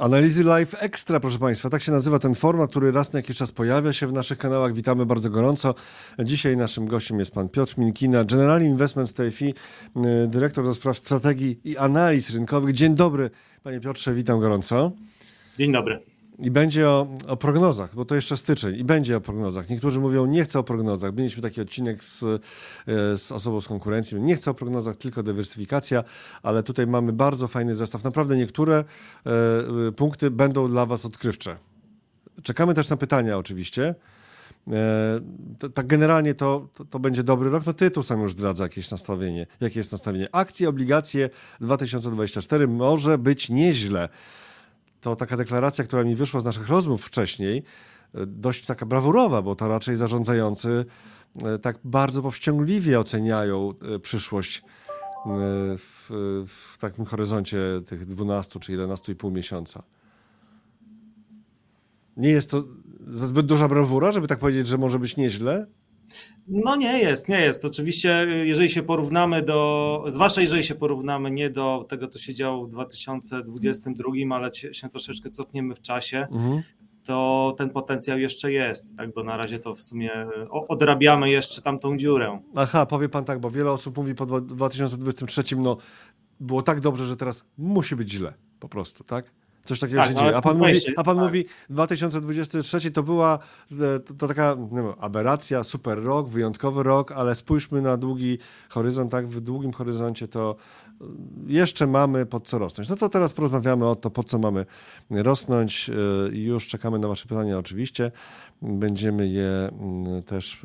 Analizy Live Extra, proszę Państwa, tak się nazywa ten format, który raz na jakiś czas pojawia się w naszych kanałach. Witamy bardzo gorąco. Dzisiaj naszym gościem jest pan Piotr Minkina, Generali Investments TFI, dyrektor do spraw strategii i analiz rynkowych. Dzień dobry, panie Piotrze, witam gorąco. Dzień dobry. I będzie o prognozach, bo to jeszcze styczeń i będzie o prognozach. Niektórzy mówią, nie chcę o prognozach. Mieliśmy taki odcinek z osobą z konkurencji. Nie chcę o prognozach, tylko dywersyfikacja, ale tutaj mamy bardzo fajny zestaw. Naprawdę niektóre punkty będą dla was odkrywcze. Czekamy też na pytania oczywiście. Tak generalnie to będzie dobry rok. No tytuł sam już zdradza jakieś nastawienie. Jakie jest nastawienie? Akcje, obligacje 2024 może być nieźle. To taka deklaracja, która mi wyszła z naszych rozmów wcześniej, dość taka brawurowa, bo to raczej zarządzający tak bardzo powściągliwie oceniają przyszłość w takim horyzoncie tych 12 czy 11,5 miesiąca. Nie jest to zbyt duża brawura, żeby tak powiedzieć, że może być nieźle? No nie jest. Oczywiście, jeżeli się porównamy zwłaszcza jeżeli się porównamy nie do tego, co się działo w 2022, ale się troszeczkę cofniemy w czasie, to ten potencjał jeszcze jest, tak, bo na razie to w sumie odrabiamy jeszcze tamtą dziurę. Aha, powie pan tak, bo wiele osób mówi po 2023, no było tak dobrze, że teraz musi być źle, po prostu, tak? Coś takiego się dzieje. A pan mówi 2023 to taka aberracja, super rok, wyjątkowy rok, ale spójrzmy na długi horyzont, tak? W długim horyzoncie to jeszcze mamy pod co rosnąć. No to teraz porozmawiamy o to, pod co mamy rosnąć. Już czekamy na wasze pytania oczywiście. Będziemy je też,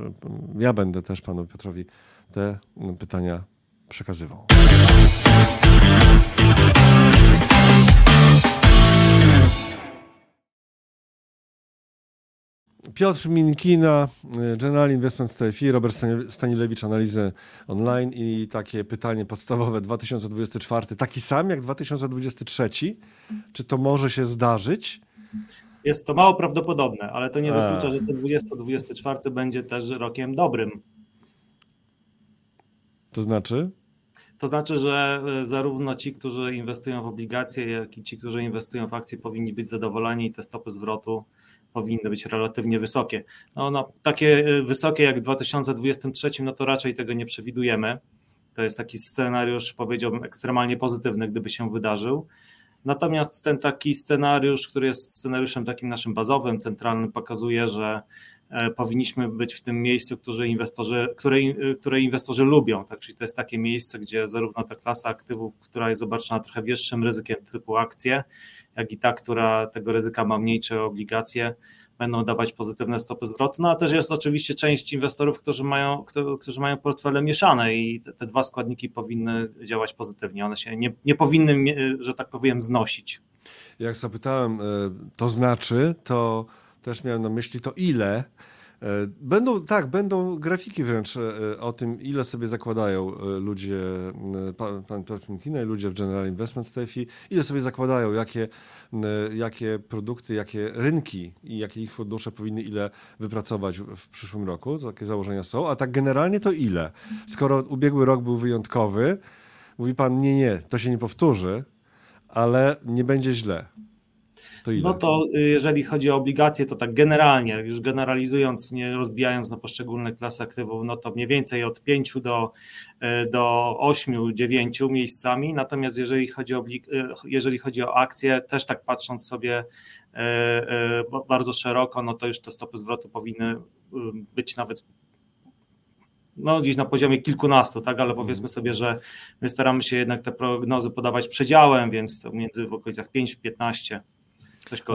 ja będę też panu Piotrowi te pytania przekazywał. Piotr Minkina, General Investments TFI, Robert Stanilewicz, analizy online i takie pytanie podstawowe, 2024, taki sam jak 2023? Czy to może się zdarzyć? Jest to mało prawdopodobne, ale to nie wyklucza, że ten 2024 będzie też rokiem dobrym. To znaczy? To znaczy, że zarówno ci, którzy inwestują w obligacje, jak i ci, którzy inwestują w akcje, powinni być zadowoleni i te stopy zwrotu powinny być relatywnie wysokie. No, takie wysokie jak w 2023, no to raczej tego nie przewidujemy. To jest taki scenariusz, powiedziałbym, ekstremalnie pozytywny, gdyby się wydarzył. Natomiast ten taki scenariusz, który jest scenariuszem takim naszym bazowym, centralnym, pokazuje, że powinniśmy być w tym miejscu, które inwestorzy lubią. Tak? Czyli to jest takie miejsce, gdzie zarówno ta klasa aktywów, która jest obarczona trochę wyższym ryzykiem typu akcje, jak i ta, która tego ryzyka ma mniejsze obligacje, będą dawać pozytywne stopy zwrotu. No a też jest oczywiście część inwestorów, którzy mają portfele mieszane i te dwa składniki powinny działać pozytywnie. One się nie powinny, że tak powiem, znosić. Jak zapytałem, to znaczy, to też miałem na myśli to ile. Będą grafiki wręcz o tym, ile sobie zakładają ludzie, pan Piotr Minkina i ludzie w General Investments TFI, ile sobie zakładają, jakie produkty, jakie rynki i jakie ich fundusze powinny ile wypracować w przyszłym roku. Takie założenia są, a tak generalnie to ile? Skoro ubiegły rok był wyjątkowy, mówi pan nie, to się nie powtórzy, ale nie będzie źle. No to jeżeli chodzi o obligacje, to tak generalnie, już generalizując, nie rozbijając na poszczególne klasy aktywów, no to mniej więcej od 5 do 8, 9 miejscami. Natomiast jeżeli chodzi o akcje, też tak patrząc sobie bardzo szeroko, no to już te stopy zwrotu powinny być nawet gdzieś na poziomie kilkunastu, tak, ale powiedzmy sobie, że my staramy się jednak te prognozy podawać przedziałem, więc to między w okolicach 5-15.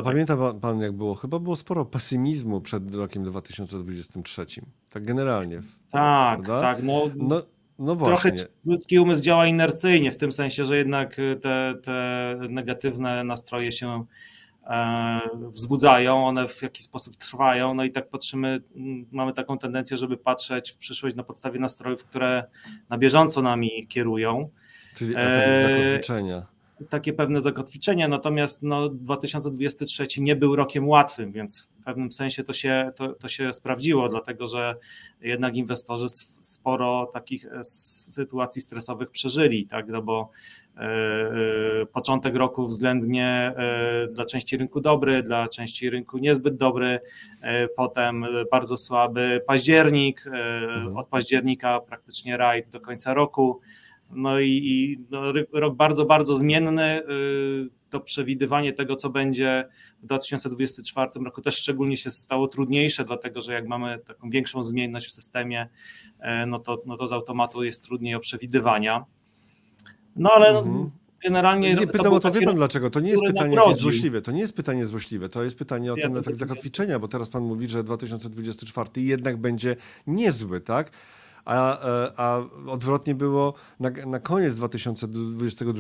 Pamięta pan, jak było? Chyba było sporo pesymizmu przed rokiem 2023. Tak generalnie. Tak. No właśnie. Trochę ludzki umysł działa inercyjnie, w tym sensie, że jednak te negatywne nastroje się wzbudzają, one w jakiś sposób trwają, no i tak patrzymy, mamy taką tendencję, żeby patrzeć w przyszłość na podstawie nastrojów, które na bieżąco nami kierują. Czyli efekt zakotwiczenia. takie pewne zakotwiczenia, natomiast 2023 nie był rokiem łatwym, więc w pewnym sensie to się sprawdziło, dlatego że jednak inwestorzy sporo takich sytuacji stresowych przeżyli, tak? No bo początek roku względnie dla części rynku dobry, dla części rynku niezbyt dobry, potem bardzo słaby październik, od października praktycznie rajd do końca roku. No i rok bardzo, bardzo zmienny. To przewidywanie tego, co będzie w 2024 roku, też szczególnie się stało trudniejsze, dlatego że jak mamy taką większą zmienność w systemie, no to z automatu jest trudniej o przewidywania. No ale generalnie... Nie pytam o to, wie pan dlaczego. To nie jest pytanie złośliwe. To nie jest pytanie złośliwe. To jest pytanie o ten efekt zakotwiczenia, bo teraz pan mówi, że 2024 jednak będzie niezły, tak? A odwrotnie było na koniec 2022,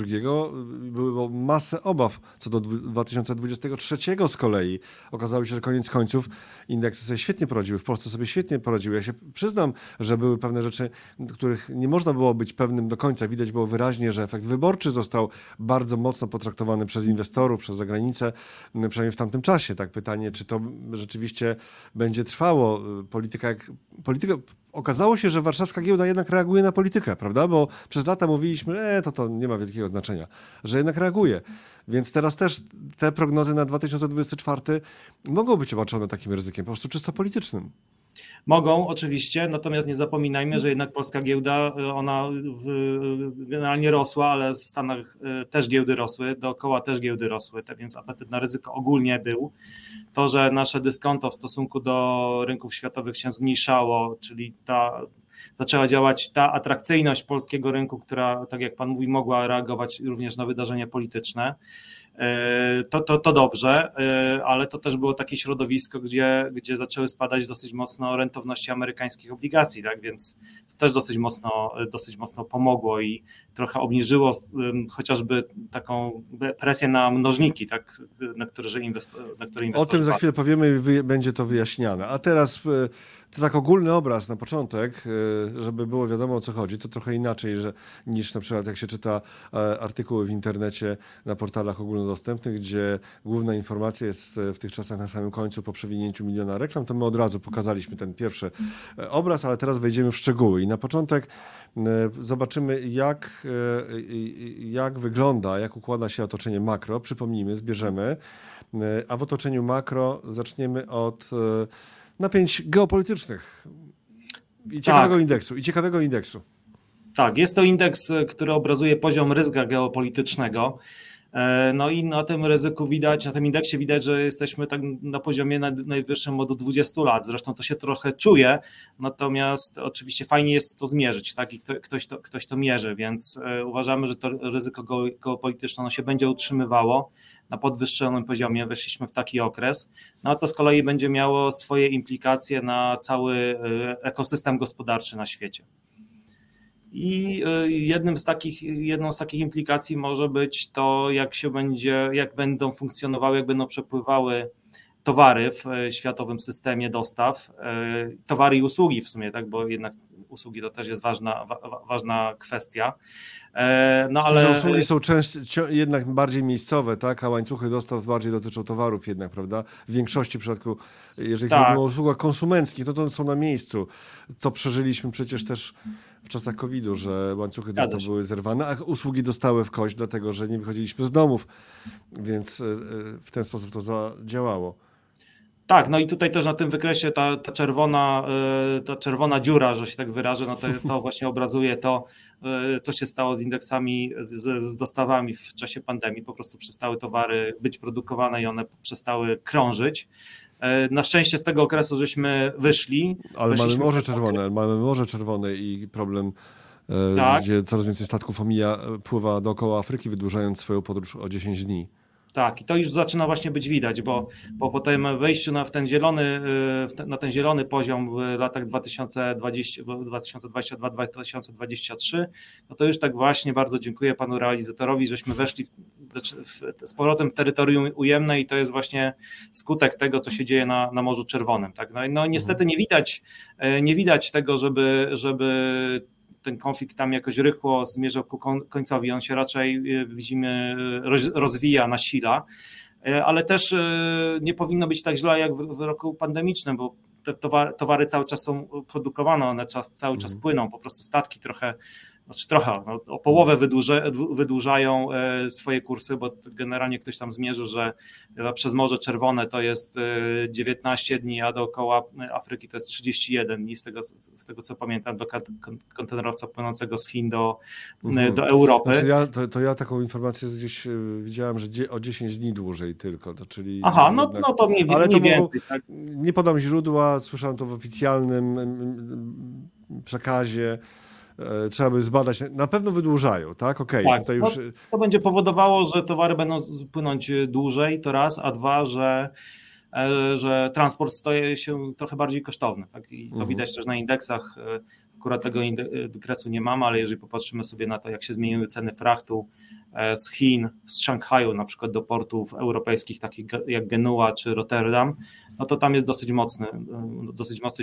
było masę obaw co do 2023 z kolei. Okazało się, że koniec końców indeksy sobie świetnie poradziły, w Polsce sobie świetnie poradziły. Ja się przyznam, że były pewne rzeczy, których nie można było być pewnym do końca. Widać było wyraźnie, że efekt wyborczy został bardzo mocno potraktowany przez inwestorów, przez zagranicę, przynajmniej w tamtym czasie. Tak, pytanie, czy to rzeczywiście będzie trwało. Okazało się, że warszawska giełda jednak reaguje na politykę, prawda? Bo przez lata mówiliśmy, to nie ma wielkiego znaczenia, że jednak reaguje. Więc teraz też te prognozy na 2024 mogą być obarczone takim ryzykiem, po prostu czysto politycznym. Mogą, oczywiście, natomiast nie zapominajmy, że jednak polska giełda, ona generalnie rosła, ale w Stanach też giełdy rosły, dookoła też giełdy rosły, więc apetyt na ryzyko ogólnie był. To, że nasze dyskonto w stosunku do rynków światowych się zmniejszało, czyli zaczęła działać ta atrakcyjność polskiego rynku, która, tak jak pan mówi, mogła reagować również na wydarzenia polityczne. To dobrze, ale to też było takie środowisko, gdzie zaczęły spadać dosyć mocno rentowności amerykańskich obligacji, tak? Więc to też dosyć mocno pomogło i trochę obniżyło chociażby taką presję na mnożniki, tak? na które inwestorzy. O tym za chwilę powiemy i będzie to wyjaśniane. A teraz to tak ogólny obraz na początek, żeby było wiadomo, o co chodzi. To trochę inaczej niż na przykład jak się czyta artykuły w internecie na portalach ogólnodostępnych, gdzie główna informacja jest w tych czasach na samym końcu po przewinięciu miliona reklam. To my od razu pokazaliśmy ten pierwszy obraz, ale teraz wejdziemy w szczegóły. I na początek zobaczymy, jak wygląda, jak układa się otoczenie makro. Przypomnijmy, zbierzemy. A w otoczeniu makro zaczniemy od napięć geopolitycznych i ciekawego indeksu. Tak, jest to indeks, który obrazuje poziom ryzyka geopolitycznego. No i na tym ryzyku widać, na tym indeksie widać, że jesteśmy tak na poziomie najwyższym od 20 lat. Zresztą to się trochę czuje, natomiast oczywiście fajnie jest to zmierzyć, tak? I ktoś to mierzy, więc uważamy, że to ryzyko geopolityczne się będzie utrzymywało na podwyższonym poziomie. Weszliśmy w taki okres. No a to z kolei będzie miało swoje implikacje na cały ekosystem gospodarczy na świecie. I jedną z takich implikacji może być to, jak będą przepływały towary w światowym systemie dostaw, towary i usługi w sumie, tak, bo jednak usługi to też jest ważna kwestia. No ale usługi są jednak bardziej miejscowe, tak, a łańcuchy dostaw bardziej dotyczą towarów jednak, prawda? W większości przypadku, jeżeli mówimy o usługach konsumenckich, to są na miejscu. To przeżyliśmy przecież też w czasach COVID-u, że łańcuchy dostaw były zerwane, a usługi dostały w kość, dlatego że nie wychodziliśmy z domów, więc w ten sposób to zadziałało. Tak, no i tutaj też na tym wykresie ta czerwona dziura, że się tak wyrażę, to właśnie obrazuje to, co się stało z indeksami, z dostawami w czasie pandemii. Po prostu przestały towary być produkowane i one przestały krążyć. Na szczęście z tego okresu żeśmy wyszli. Ale mamy Morze Czerwone i problem, gdzie coraz więcej statków pływa dookoła Afryki, wydłużając swoją podróż o 10 dni. Tak, i to już zaczyna właśnie być widać, bo po tym wejściu na ten zielony poziom w latach 2022-2023, no to już tak właśnie bardzo dziękuję panu realizatorowi, żeśmy weszli z powrotem w terytorium ujemne i to jest właśnie skutek tego, co się dzieje na Morzu Czerwonym. Tak? No niestety nie widać tego, żeby ten konflikt tam jakoś rychło zmierzał ku końcowi. On się raczej, widzimy, rozwija, nasila. Ale też nie powinno być tak źle jak w roku pandemicznym, bo te towary cały czas są produkowane, one cały czas płyną, po prostu statki o połowę wydłużają swoje kursy, bo generalnie ktoś tam zmierzył, że przez Morze Czerwone to jest 19 dni, a dookoła Afryki to jest 31 dni, z tego co pamiętam, do kontenerowca płynącego z Chin do Europy. Znaczy ja taką informację gdzieś widziałem, że o 10 dni dłużej tylko. To czyli aha, no to mniej więcej. Mogło, tak? Nie podam źródła, słyszałem to w oficjalnym przekazie. Trzeba by zbadać. Na pewno wydłużają, tak? Okej. Okay, tak, już... To będzie powodowało, że towary będą płynąć dłużej, to raz, a dwa, że transport staje się trochę bardziej kosztowny. Tak? I to widać też na indeksach. Akurat tego wykresu nie mamy, ale jeżeli popatrzymy sobie na to, jak się zmieniły ceny frachtu z Chin, z Szanghaju na przykład do portów europejskich, takich jak Genua czy Rotterdam, no to tam jest dosyć mocny,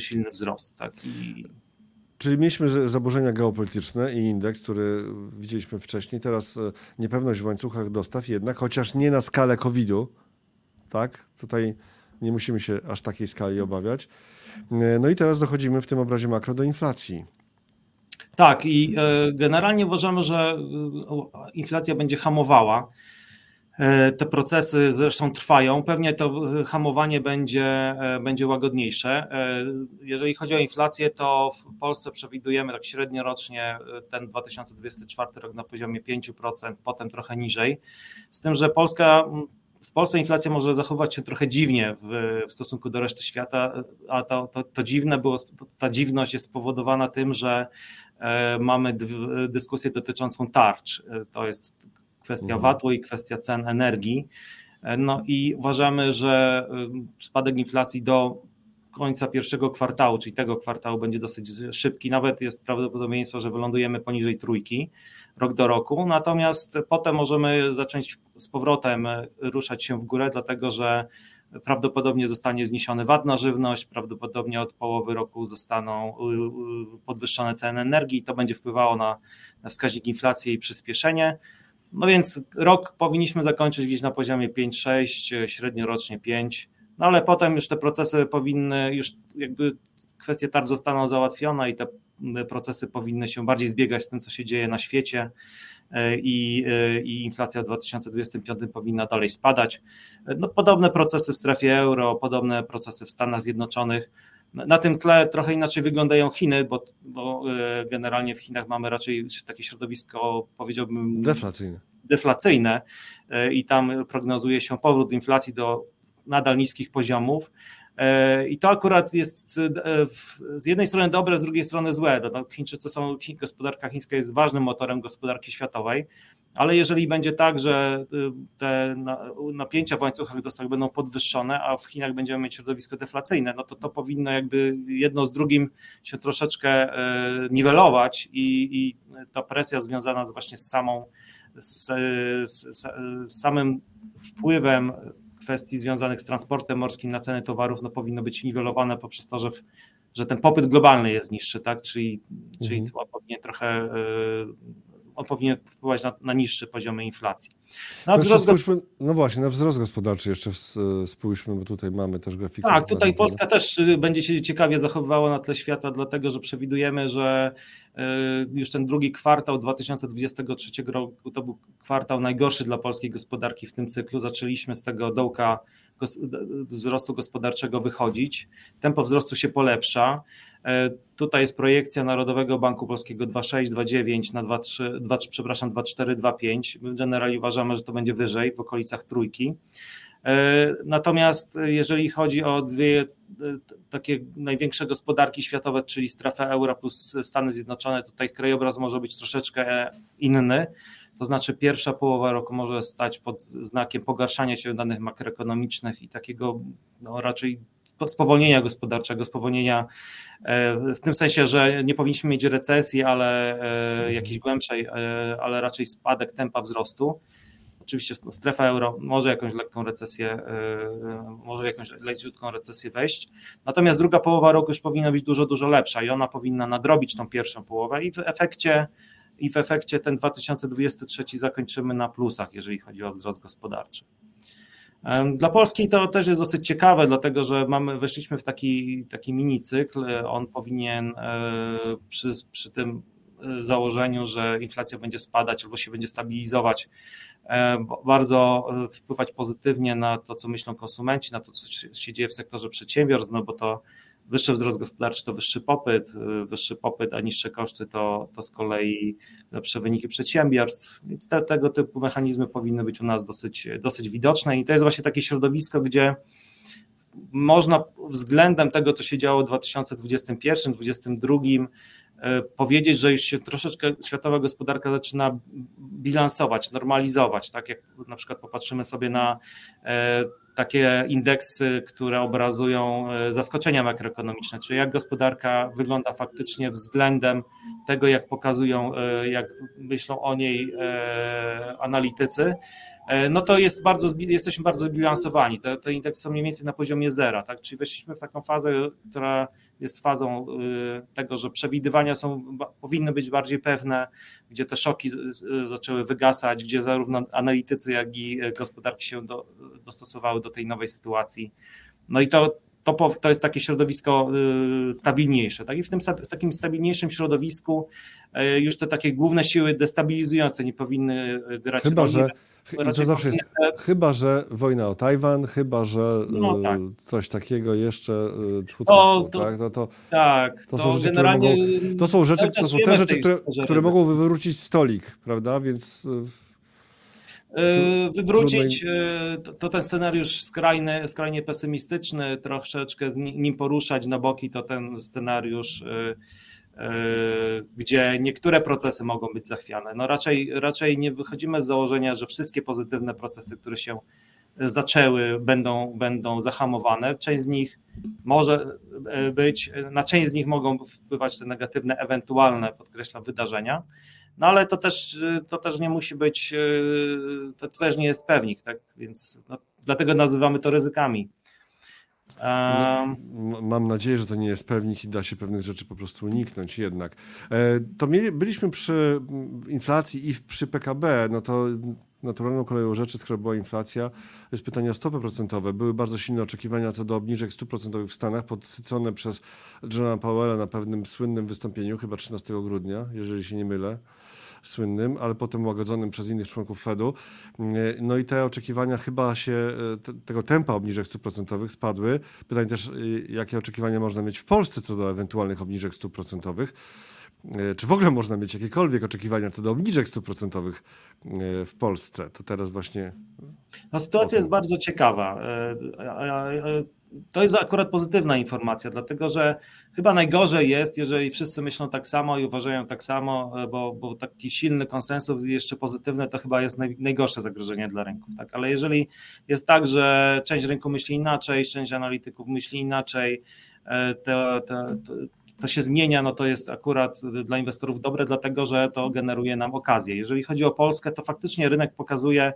silny wzrost. Tak? Czyli mieliśmy zaburzenia geopolityczne i indeks, który widzieliśmy wcześniej. Teraz niepewność w łańcuchach dostaw jednak, chociaż nie na skalę COVID-u. Tak? Tutaj nie musimy się aż takiej skali obawiać. No i teraz dochodzimy w tym obrazie makro do inflacji. Tak i generalnie uważamy, że inflacja będzie hamowała. Te procesy zresztą trwają. Pewnie to hamowanie będzie łagodniejsze. Jeżeli chodzi o inflację, to w Polsce przewidujemy tak średnio rocznie ten 2024 rok na poziomie 5%, potem trochę niżej. Z tym, że w Polsce inflacja może zachować się trochę dziwnie w stosunku do reszty świata, a ta dziwność jest spowodowana tym, że mamy dyskusję dotyczącą tarcz. To jest kwestia VAT-u i kwestia cen energii. No i uważamy, że spadek inflacji do końca pierwszego kwartału, czyli tego kwartału, będzie dosyć szybki. Nawet jest prawdopodobieństwo, że wylądujemy poniżej 3% rok do roku. Natomiast potem możemy zacząć z powrotem ruszać się w górę, dlatego że prawdopodobnie zostanie zniesiony VAT na żywność, prawdopodobnie od połowy roku zostaną podwyższone ceny energii i to będzie wpływało na wskaźnik inflacji i przyspieszenie. No więc rok powinniśmy zakończyć gdzieś na poziomie 5-6, średnio rocznie 5, no ale potem już te procesy powinny, już jakby kwestie tarcz zostaną załatwione i te procesy powinny się bardziej zbiegać z tym, co się dzieje na świecie i inflacja w 2025 powinna dalej spadać. No, podobne procesy w strefie euro, podobne procesy w Stanach Zjednoczonych. Na tym tle trochę inaczej wyglądają Chiny, bo generalnie w Chinach mamy raczej takie środowisko, powiedziałbym, deflacyjne i tam prognozuje się powrót inflacji do nadal niskich poziomów i to akurat jest z jednej strony dobre, z drugiej strony złe. Gospodarka chińska jest ważnym motorem gospodarki światowej, ale jeżeli będzie tak, że te napięcia w łańcuchach dostaw będą podwyższone, a w Chinach będziemy mieć środowisko deflacyjne, no to powinno jakby jedno z drugim się troszeczkę niwelować i ta presja związana właśnie z samym wpływem kwestii związanych z transportem morskim na ceny towarów, no powinno być niwelowane poprzez to, że ten popyt globalny jest niższy, tak? Czyli to powinien trochę... On powinien wpływać na niższe poziomy inflacji. Na wzrost gospodarczy jeszcze spójrzmy, bo tutaj mamy też grafik. Tak, tutaj Polska też będzie się ciekawie zachowywała na tle świata, dlatego że przewidujemy, że już ten drugi kwartał 2023 roku to był kwartał najgorszy dla polskiej gospodarki w tym cyklu. Zaczęliśmy z tego dołka wzrostu gospodarczego wychodzić. Tempo wzrostu się polepsza. Tutaj jest projekcja Narodowego Banku Polskiego 2,6, 2,9 na 2,4, 2,5. My w generali uważamy, że to będzie wyżej, w okolicach 3. Natomiast jeżeli chodzi o dwie takie największe gospodarki światowe, czyli strefę euro plus Stany Zjednoczone, tutaj krajobraz może być troszeczkę inny. To znaczy pierwsza połowa roku może stać pod znakiem pogarszania się danych makroekonomicznych i takiego raczej spowolnienia gospodarczego, w tym sensie, że nie powinniśmy mieć recesji, ale jakiejś głębszej, ale raczej spadek tempa wzrostu. Oczywiście strefa euro może jakąś lekką recesję, wejść. Natomiast druga połowa roku już powinna być dużo lepsza i ona powinna nadrobić tą pierwszą połowę i w efekcie ten 2023 zakończymy na plusach, jeżeli chodzi o wzrost gospodarczy. Dla Polski to też jest dosyć ciekawe, dlatego że weszliśmy w taki mini cykl. On powinien przy tym założeniu, że inflacja będzie spadać albo się będzie stabilizować, bardzo wpływać pozytywnie na to, co myślą konsumenci, na to, co się dzieje w sektorze przedsiębiorstw, no bo to wyższy wzrost gospodarczy to wyższy popyt, a niższe koszty to z kolei lepsze wyniki przedsiębiorstw, więc tego typu mechanizmy powinny być u nas dosyć widoczne i to jest właśnie takie środowisko, gdzie można względem tego, co się działo w 2021, 2022 powiedzieć, że już się troszeczkę światowa gospodarka zaczyna bilansować, normalizować, tak jak na przykład popatrzymy sobie na takie indeksy, które obrazują zaskoczenia makroekonomiczne, czyli jak gospodarka wygląda faktycznie względem tego, jak pokazują, jak myślą o niej analitycy, no to jesteśmy bardzo zbilansowani. Te indeksy są mniej więcej na poziomie zera, tak? Czyli weszliśmy w taką fazę, która jest fazą tego, że przewidywania powinny być bardziej pewne, gdzie te szoki zaczęły wygasać, gdzie zarówno analitycy, jak i gospodarki się dostosowały do tej nowej sytuacji. No i to jest takie środowisko stabilniejsze. Tak? I w takim stabilniejszym środowisku już te takie główne siły destabilizujące nie powinny grać roli. Chyba, że wojna o Tajwan, chyba, że tak. Coś takiego jeszcze to są rzeczy, które mogą wywrócić stolik, prawda? Więc wywrócić to ten scenariusz skrajnie pesymistyczny, troszeczkę nim poruszać na boki, to ten scenariusz, gdzie niektóre procesy mogą być zachwiane. No raczej nie wychodzimy z założenia, że wszystkie pozytywne procesy, które się zaczęły, będą zahamowane. Część z nich może być, na część z nich mogą wpływać te negatywne, ewentualne, podkreślam, wydarzenia. No ale to też nie musi być, to też nie jest pewnik, tak? Więc dlatego nazywamy to ryzykami. Mam nadzieję, że to nie jest pewnik i da się pewnych rzeczy po prostu uniknąć jednak. Byliśmy przy inflacji i przy PKB, no to naturalną koleją rzeczy, skoro była inflacja, jest pytanie o stopy procentowe. Były bardzo silne oczekiwania co do obniżek stóp procentowych w Stanach, podsycone przez Jerome'a Powella na pewnym słynnym wystąpieniu, chyba 13 grudnia, jeżeli się nie mylę. Słynnym, ale potem łagodzonym przez innych członków Fedu. No i te oczekiwania chyba tego tempa obniżek stóp procentowych spadły. Pytanie też, jakie oczekiwania można mieć w Polsce co do ewentualnych obniżek stóp procentowych? Czy w ogóle można mieć jakiekolwiek oczekiwania co do obniżek stóp procentowych w Polsce? To teraz właśnie... No, sytuacja jest bardzo ciekawa. To jest akurat pozytywna informacja, dlatego że chyba najgorzej jest, jeżeli wszyscy myślą tak samo i uważają tak samo, bo taki silny konsensus i jeszcze pozytywny to chyba jest najgorsze zagrożenie dla rynków. Tak? Ale jeżeli jest tak, że część rynku myśli inaczej, część analityków myśli inaczej, to się zmienia, no to jest akurat dla inwestorów dobre, dlatego że to generuje nam okazję. Jeżeli chodzi o Polskę, to faktycznie rynek pokazuje,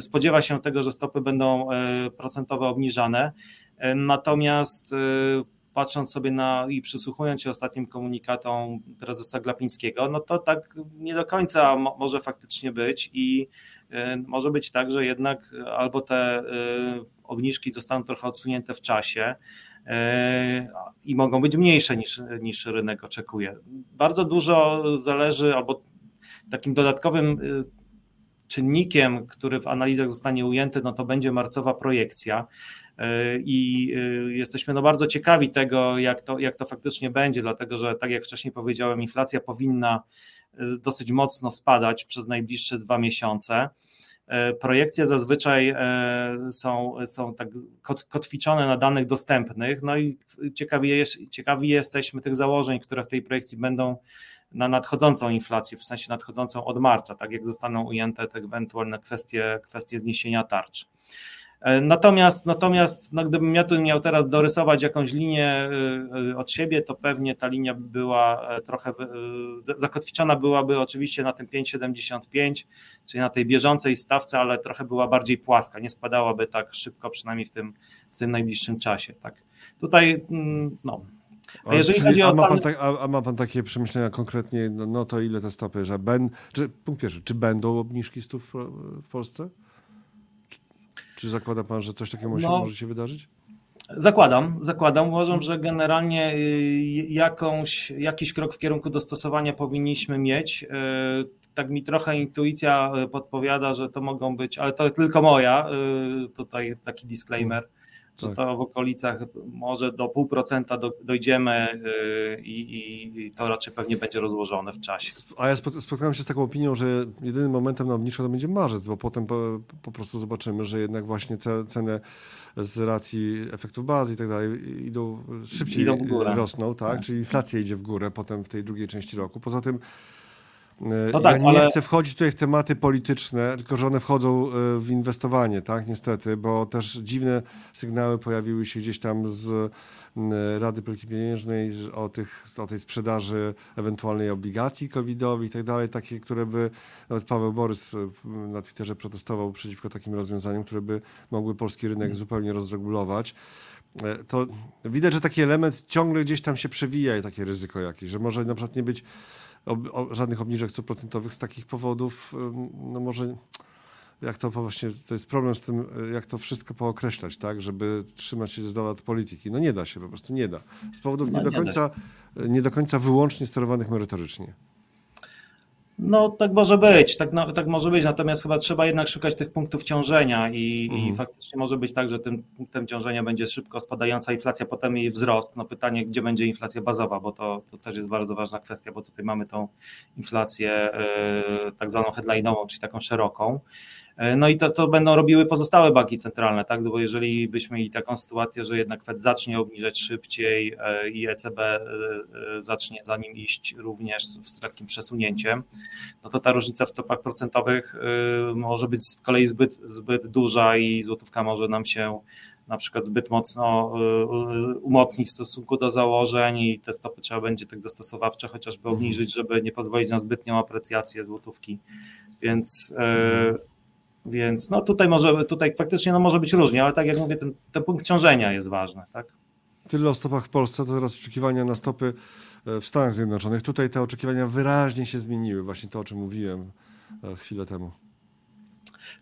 spodziewa się tego, że stopy będą procentowe obniżane. Natomiast patrząc sobie i przysłuchując się ostatnim komunikatom prezesa Glapińskiego, no to tak nie do końca może faktycznie być i może być tak, że jednak albo te obniżki zostaną trochę odsunięte w czasie i mogą być mniejsze niż rynek oczekuje. Bardzo dużo zależy, albo takim dodatkowym czynnikiem, który w analizach zostanie ujęty, no to będzie marcowa projekcja i jesteśmy bardzo ciekawi tego, jak to faktycznie będzie, dlatego że tak jak wcześniej powiedziałem, inflacja powinna dosyć mocno spadać przez najbliższe 2 miesiące. Projekcje zazwyczaj są tak kotwiczone na danych dostępnych, no i ciekawi jesteśmy tych założeń, które w tej projekcji będą na nadchodzącą inflację, w sensie nadchodzącą od marca, tak jak zostaną ujęte te ewentualne kwestie zniesienia tarczy. Natomiast no gdybym ja tu miał teraz dorysować jakąś linię od siebie, to pewnie ta linia była trochę zakotwiczona byłaby oczywiście na tym 5,75, czyli na tej bieżącej stawce, ale trochę była bardziej płaska, nie spadałaby tak szybko, przynajmniej w tym najbliższym czasie. Tak. Tutaj no. A ma pan takie przemyślenia konkretnie, no to ile te stopy, że punkt pierwszy, czy będą obniżki stóp w Polsce? Czy zakłada pan, że coś takiego może się wydarzyć? Zakładam. Uważam, że generalnie jakiś krok w kierunku dostosowania powinniśmy mieć. Tak mi trochę intuicja podpowiada, że to mogą być, ale to tylko moja, tutaj taki disclaimer, że to w okolicach może do 0,5% dojdziemy i to raczej pewnie będzie rozłożone w czasie. A ja spotkałem się z taką opinią, że jedynym momentem na obniżkę to będzie marzec, bo potem po prostu zobaczymy, że jednak właśnie ceny z racji efektów bazy i tak dalej idą szybciej, rosną, tak? Czyli inflacja idzie w górę potem w tej drugiej części roku. Poza tym chcę wchodzić tutaj w tematy polityczne, tylko że one wchodzą w inwestowanie, tak, niestety, bo też dziwne sygnały pojawiły się gdzieś tam z Rady Polityki Pieniężnej o tej sprzedaży ewentualnej obligacji covidowych i tak dalej, takie, które by, nawet Paweł Borys na Twitterze protestował przeciwko takim rozwiązaniom, które by mogły polski rynek zupełnie rozregulować. To widać, że taki element ciągle gdzieś tam się przewija i takie ryzyko jakieś, że może na przykład nie być żadnych obniżek stóp procentowych z takich powodów, no może jak to właśnie, to jest problem z tym, jak to wszystko pookreślać, tak, żeby trzymać się z dala od polityki. No nie da się, po prostu nie da. Z powodów nie do końca wyłącznie sterowanych merytorycznie. No tak może być, tak może być, natomiast chyba trzeba jednak szukać tych punktów ciążenia i faktycznie może być tak, że tym punktem ciążenia będzie szybko spadająca inflacja, potem jej wzrost. No pytanie, gdzie będzie inflacja bazowa, bo to też jest bardzo ważna kwestia, bo tutaj mamy tą inflację tak zwaną headline'ową, czyli taką szeroką. No i to będą robiły pozostałe banki centralne, tak? Bo jeżeli byśmy mieli taką sytuację, że jednak Fed zacznie obniżać szybciej i ECB zacznie za nim iść również z takim przesunięciem, no to ta różnica w stopach procentowych może być z kolei zbyt duża i złotówka może nam się na przykład zbyt mocno umocnić w stosunku do założeń i te stopy trzeba będzie tak dostosowawcze chociażby obniżyć, żeby nie pozwolić na zbytnią aprecjację złotówki, Więc no tutaj faktycznie no może być różnie, ale tak jak mówię, ten punkt ciążenia jest ważny. Tak? Tyle o stopach w Polsce, to teraz oczekiwania na stopy w Stanach Zjednoczonych. Tutaj te oczekiwania wyraźnie się zmieniły, właśnie to, o czym mówiłem chwilę temu.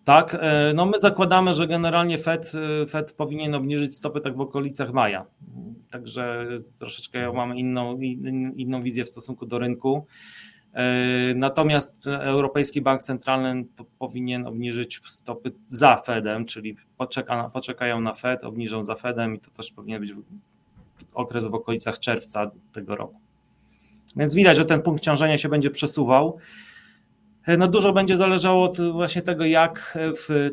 Tak, no my zakładamy, że generalnie Fed powinien obniżyć stopy tak w okolicach maja. Także troszeczkę mamy inną wizję w stosunku do rynku. Natomiast Europejski Bank Centralny to powinien obniżyć stopy za Fedem, czyli poczekają na Fed, obniżą za Fedem i to też powinien być okres w okolicach czerwca tego roku. Więc widać, że ten punkt ciążenia się będzie przesuwał. No dużo będzie zależało od właśnie tego, jak w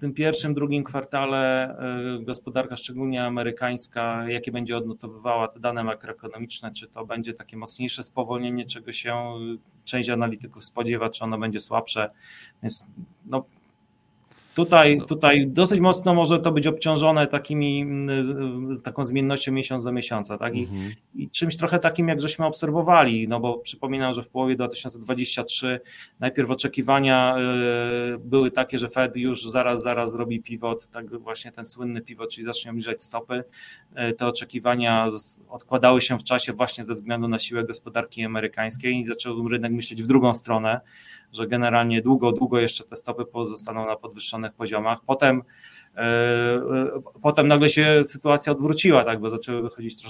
tym pierwszym, drugim kwartale gospodarka, szczególnie amerykańska, jakie będzie odnotowywała te dane makroekonomiczne, czy to będzie takie mocniejsze spowolnienie, czego się część analityków spodziewa, czy ono będzie słabsze. Więc no, tutaj dosyć mocno może to być obciążone taką zmiennością miesiąc do miesiąca, tak? I czymś trochę takim, jak żeśmy obserwowali, no bo przypominam, że w połowie 2023 najpierw oczekiwania były takie, że Fed już zaraz zrobi pivot, tak właśnie ten słynny pivot, czyli zacznie obniżać stopy. Te oczekiwania odkładały się w czasie właśnie ze względu na siłę gospodarki amerykańskiej i zaczął rynek myśleć w drugą stronę, że generalnie długo jeszcze te stopy pozostaną na podwyższonych poziomach. Potem nagle się sytuacja odwróciła, tak, bo zaczęły wychodzić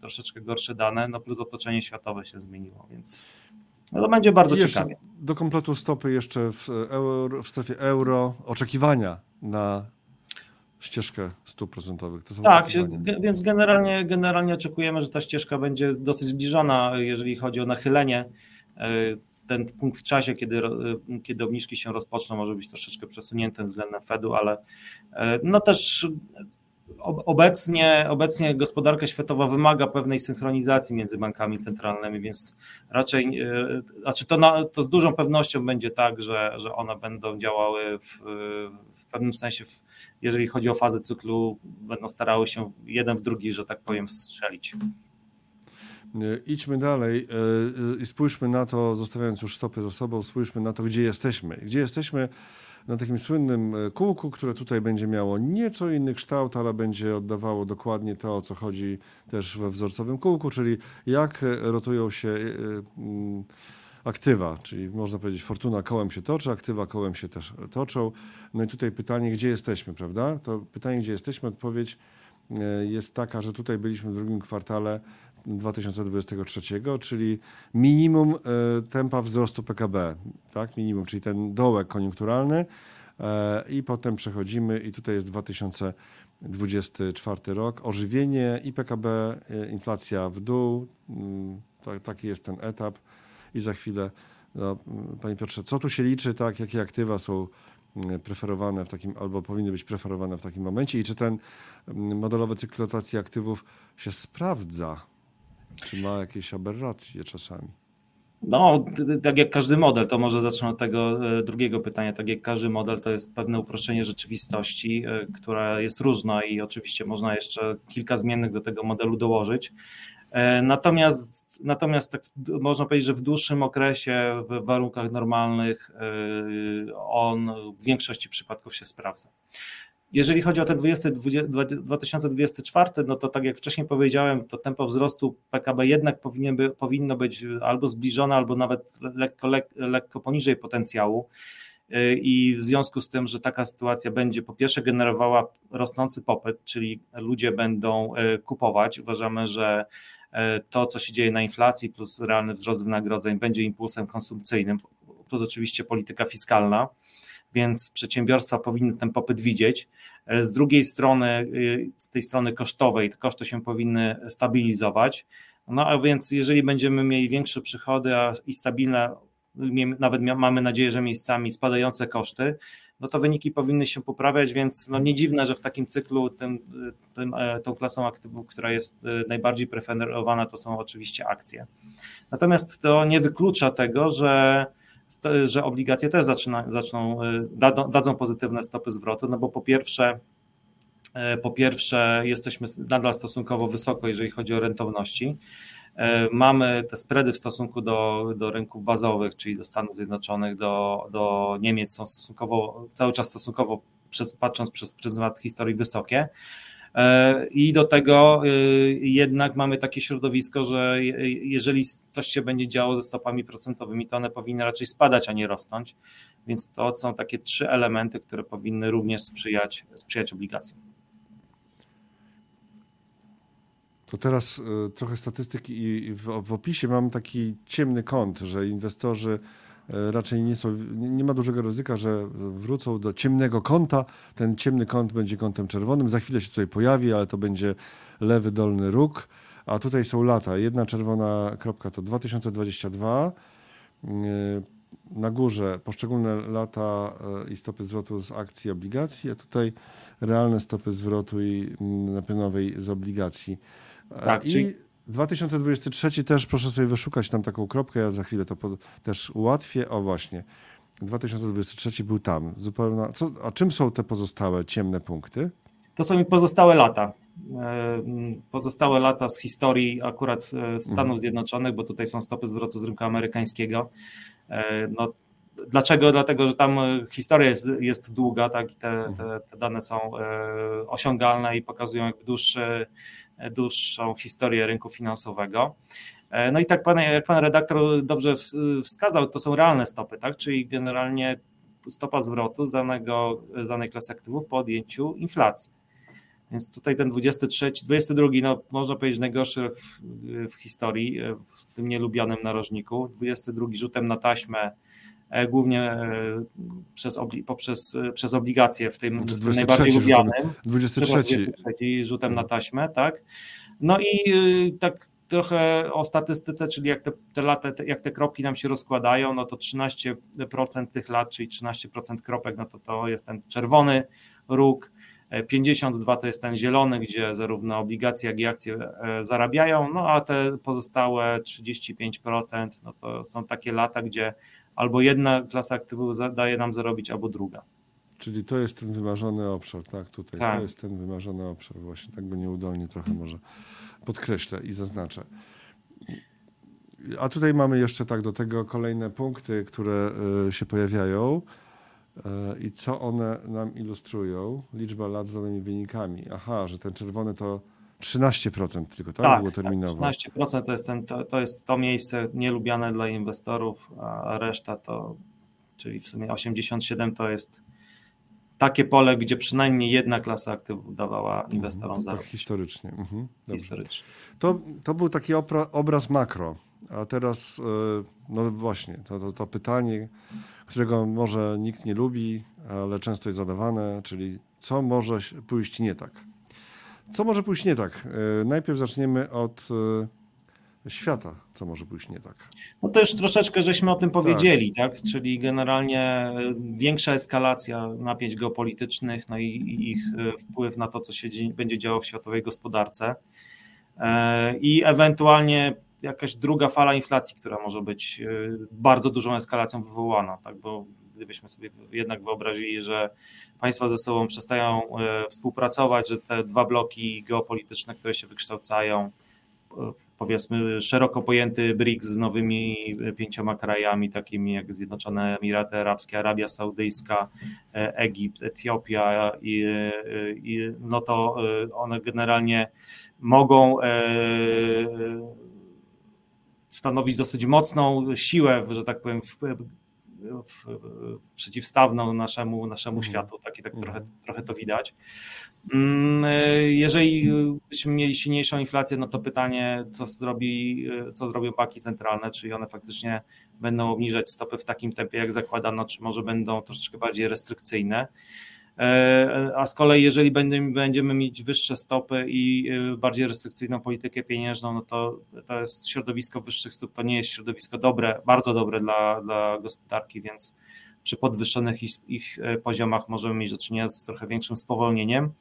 troszeczkę gorsze dane, no plus otoczenie światowe się zmieniło, więc no to będzie bardzo ciekawie. Do kompletu stopy jeszcze w strefie euro, oczekiwania na ścieżkę stóp procentowych. To są więc generalnie oczekujemy, że ta ścieżka będzie dosyć zbliżona, jeżeli chodzi o nachylenie. Ten punkt w czasie, kiedy obniżki się rozpoczną, może być troszeczkę przesunięty względem Fedu, ale no też obecnie gospodarka światowa wymaga pewnej synchronizacji między bankami centralnymi, więc raczej to z dużą pewnością będzie tak, że one będą działały w pewnym sensie, jeżeli chodzi o fazę cyklu, będą starały się jeden w drugi, że tak powiem, strzelić. Idźmy dalej i spójrzmy na to, zostawiając już stopy za sobą, spójrzmy na to, gdzie jesteśmy. Gdzie jesteśmy na takim słynnym kółku, które tutaj będzie miało nieco inny kształt, ale będzie oddawało dokładnie to, o co chodzi też we wzorcowym kółku, czyli jak rotują się aktywa, czyli można powiedzieć fortuna kołem się toczy, aktywa kołem się też toczą. No i tutaj pytanie, gdzie jesteśmy, prawda? To pytanie, gdzie jesteśmy, odpowiedź jest taka, że tutaj byliśmy w drugim kwartale 2023, czyli minimum tempa wzrostu PKB, tak? Minimum, czyli ten dołek koniunkturalny i potem przechodzimy i tutaj jest 2024 rok, ożywienie i PKB, inflacja w dół, taki jest ten etap i za chwilę, no, Panie Piotrze, co tu się liczy, tak? Jakie aktywa są preferowane w takim, albo powinny być preferowane w takim momencie i czy ten modelowy cykl rotacji aktywów się sprawdza? Czy ma jakieś aberracje czasami? No, tak jak każdy model, to może zacznę od tego drugiego pytania. Tak jak każdy model, to jest pewne uproszczenie rzeczywistości, która jest różna i oczywiście można jeszcze kilka zmiennych do tego modelu dołożyć. Natomiast tak można powiedzieć, że w dłuższym okresie, w warunkach normalnych, on w większości przypadków się sprawdza. Jeżeli chodzi o ten 2024, no to tak jak wcześniej powiedziałem, to tempo wzrostu PKB jednak powinno być albo zbliżone, albo nawet lekko poniżej potencjału i w związku z tym, że taka sytuacja będzie po pierwsze generowała rosnący popyt, czyli ludzie będą kupować. Uważamy, że to, co się dzieje na inflacji plus realny wzrost wynagrodzeń będzie impulsem konsumpcyjnym, plus oczywiście polityka fiskalna. Więc przedsiębiorstwa powinny ten popyt widzieć. Z drugiej strony, z tej strony kosztowej, koszty się powinny stabilizować. No a więc jeżeli będziemy mieli większe przychody i stabilne, nawet mamy nadzieję, że miejscami spadające koszty, no to wyniki powinny się poprawiać, więc no nie dziwne, że w takim cyklu tą klasą aktywów, która jest najbardziej preferowana, to są oczywiście akcje. Natomiast to nie wyklucza tego, że obligacje też dadzą pozytywne stopy zwrotu, no bo po pierwsze jesteśmy nadal stosunkowo wysoko, jeżeli chodzi o rentowności. Mamy te spready w stosunku do rynków bazowych, czyli do Stanów Zjednoczonych, do Niemiec są cały czas stosunkowo, patrząc przez pryzmat historii, wysokie. I do tego jednak mamy takie środowisko, że jeżeli coś się będzie działo ze stopami procentowymi, to one powinny raczej spadać, a nie rosnąć, więc to są takie trzy elementy, które powinny również sprzyjać obligacjom. To teraz trochę statystyki i w opisie mam taki ciemny kąt, że inwestorzy raczej nie ma dużego ryzyka, że wrócą do ciemnego kąta. Ten ciemny kąt będzie kątem czerwonym. Za chwilę się tutaj pojawi, ale to będzie lewy dolny róg. A tutaj są lata. Jedna czerwona kropka to 2022. Na górze poszczególne lata i stopy zwrotu z akcji i obligacji, a tutaj realne stopy zwrotu i napynowej z obligacji. Tak, czyli 2023 też proszę sobie wyszukać tam taką kropkę, ja za chwilę to też ułatwię. O właśnie, 2023 był tam. Zupełna. A czym są te pozostałe ciemne punkty? To są pozostałe lata. Pozostałe lata z historii akurat Stanów Zjednoczonych, bo tutaj są stopy zwrotu z rynku amerykańskiego. No, dlaczego? Dlatego, że tam historia jest długa, tak? I te dane są osiągalne i pokazują jakby dłuższą historię rynku finansowego. No i tak jak pan redaktor dobrze wskazał, to są realne stopy, tak? Czyli generalnie stopa zwrotu z danej klasy aktywów po odjęciu inflacji. Więc tutaj ten 22, no można powiedzieć najgorszy rok w historii, w tym nielubianym narożniku, 22 rzutem na taśmę, głównie przez obligacje, w tym najbardziej lubianym. 23 rzutem na taśmę, tak. No i tak trochę o statystyce, czyli jak te lata, jak te kropki nam się rozkładają, no to 13% tych lat, czyli 13% kropek, no to jest ten czerwony róg, 52 to jest ten zielony, gdzie zarówno obligacje, jak i akcje zarabiają, no a te pozostałe 35%, no to są takie lata, gdzie albo jedna klasa aktywów daje nam zarobić, albo druga. Czyli to jest ten wymarzony obszar, tak? Tutaj tak. To jest ten wymarzony obszar, właśnie tak go nieudolnie trochę może podkreślę i zaznaczę. A tutaj mamy jeszcze tak do tego kolejne punkty, które się pojawiają i co one nam ilustrują. Liczba lat z danymi wynikami. Aha, że ten czerwony to 13% tylko, tak? Było terminowo. Tak, 13% to jest to miejsce nielubiane dla inwestorów, a reszta to, czyli w sumie 87 to jest takie pole, gdzie przynajmniej jedna klasa aktywów dawała inwestorom zarobić. Tak, historycznie. Historycznie. To był taki obraz makro, a teraz no właśnie, to pytanie, którego może nikt nie lubi, ale często jest zadawane, czyli co może pójść nie tak? Co może pójść nie tak? Najpierw zaczniemy od świata, co może pójść nie tak. No też troszeczkę żeśmy o tym powiedzieli, tak? Czyli generalnie większa eskalacja napięć geopolitycznych, no i ich wpływ na to, co się będzie działo w światowej gospodarce i ewentualnie jakaś druga fala inflacji, która może być bardzo dużą eskalacją wywołana, tak? Bo gdybyśmy sobie jednak wyobrazili, że państwa ze sobą przestają współpracować, że te dwa bloki geopolityczne, które się wykształcają, powiedzmy szeroko pojęty BRICS z nowymi 5 krajami, takimi jak Zjednoczone Emiraty Arabskie, Arabia Saudyjska, Egipt, Etiopia, no to one generalnie mogą stanowić dosyć mocną siłę, że tak powiem, przeciwstawną naszemu światu, trochę to widać. Jeżeli byśmy mieli silniejszą inflację, no to pytanie, co zrobią banki centralne, czyli one faktycznie będą obniżać stopy w takim tempie, jak zakładano, czy może będą troszeczkę bardziej restrykcyjne. A z kolei, jeżeli będziemy mieć wyższe stopy i bardziej restrykcyjną politykę pieniężną, no to jest środowisko wyższych stóp, to nie jest środowisko dobre, bardzo dobre dla gospodarki, więc przy podwyższonych ich poziomach możemy mieć do czynienia z trochę większym spowolnieniem.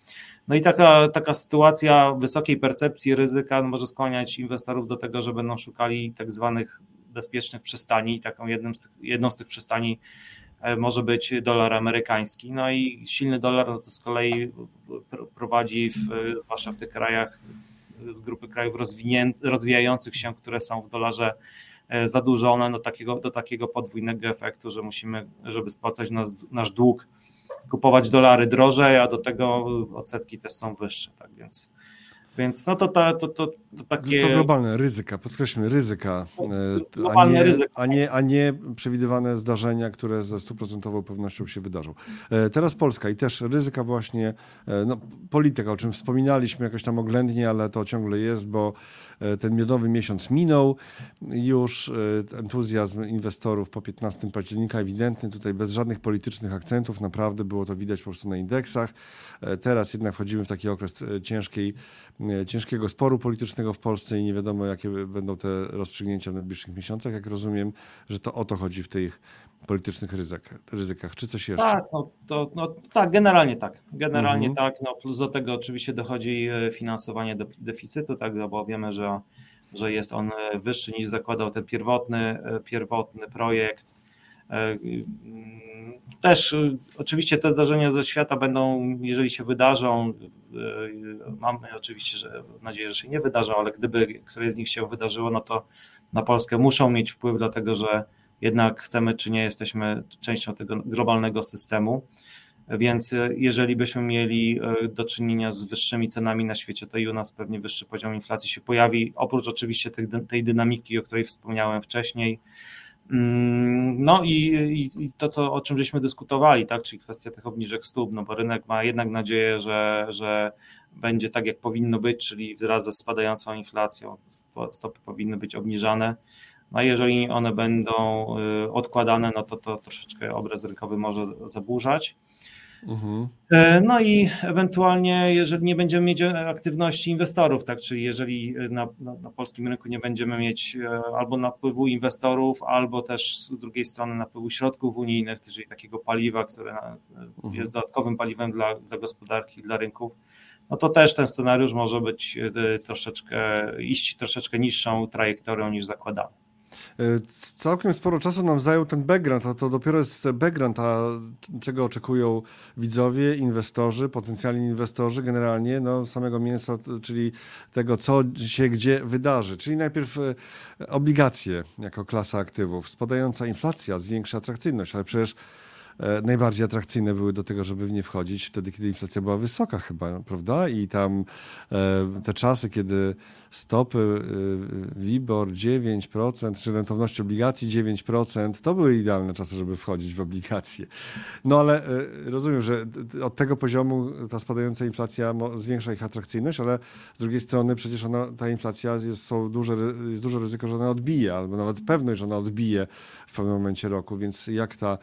No i taka sytuacja wysokiej percepcji ryzyka może skłaniać inwestorów do tego, że będą szukali tak zwanych bezpiecznych przystani. Jedną z tych przystani może być dolar amerykański. No i silny dolar to z kolei prowadzi, zwłaszcza w tych krajach z grupy krajów rozwijających się, które są w dolarze zadłużone, do takiego podwójnego efektu, że musimy, żeby spłacać nasz dług, kupować dolary drożej, a do tego odsetki też są wyższe. Tak więc no to takie... To globalne ryzyka, podkreślmy, ryzyka, a nie przewidywane zdarzenia, które ze 100% pewnością się wydarzą. Teraz Polska i też ryzyka właśnie, no polityka, o czym wspominaliśmy jakoś tam oględnie, ale to ciągle jest, bo ten miodowy miesiąc minął, już entuzjazm inwestorów po 15 października ewidentny, tutaj bez żadnych politycznych akcentów, naprawdę było to widać po prostu na indeksach. Teraz jednak wchodzimy w taki okres ciężkiego sporu politycznego w Polsce i nie wiadomo, jakie będą te rozstrzygnięcia w najbliższych miesiącach. Jak rozumiem, że to o to chodzi w tych politycznych ryzykach. Czy coś jeszcze? Tak, generalnie tak. No, plus do tego oczywiście dochodzi finansowanie deficytu, tak, bo wiemy, że jest on wyższy niż zakładał ten pierwotny projekt. Też oczywiście te zdarzenia ze świata będą, jeżeli się wydarzą, mamy oczywiście nadzieję, że się nie wydarzą, ale gdyby któreś z nich się wydarzyło, no to na Polskę muszą mieć wpływ, dlatego że jednak chcemy czy nie jesteśmy częścią tego globalnego systemu, więc jeżeli byśmy mieli do czynienia z wyższymi cenami na świecie, to i u nas pewnie wyższy poziom inflacji się pojawi, oprócz oczywiście tej dynamiki, o której wspomniałem wcześniej. No i to, o czym żeśmy dyskutowali, tak, czyli kwestia tych obniżek stóp, no bo rynek ma jednak nadzieję, że będzie tak, jak powinno być, czyli wraz ze spadającą inflacją stopy powinny być obniżane. No a jeżeli one będą odkładane, no to troszeczkę obraz rynkowy może zaburzać. No i ewentualnie, jeżeli nie będziemy mieć aktywności inwestorów, tak, czyli jeżeli na polskim rynku nie będziemy mieć albo napływu inwestorów, albo też z drugiej strony napływu środków unijnych, czyli takiego paliwa, które jest dodatkowym paliwem dla gospodarki, dla rynków, no to też ten scenariusz może być iść troszeczkę niższą trajektorią niż zakładamy. Całkiem sporo czasu nam zajął ten background, a to dopiero jest background, a czego oczekują widzowie, inwestorzy, potencjalni inwestorzy generalnie, no samego mięsa, czyli tego, co się gdzie wydarzy. Czyli najpierw obligacje jako klasa aktywów. Spadająca inflacja zwiększa atrakcyjność, ale przecież najbardziej atrakcyjne były do tego, żeby w nie wchodzić wtedy, kiedy inflacja była wysoka chyba, prawda? I tam te czasy, kiedy stopy WIBOR 9%, czy rentowności obligacji 9%, to były idealne czasy, żeby wchodzić w obligacje. No ale rozumiem, że od tego poziomu ta spadająca inflacja zwiększa ich atrakcyjność, ale z drugiej strony przecież ta inflacja jest duże ryzyko, że ona odbije, albo nawet pewność, że ona odbije w pewnym momencie roku, więc jak ta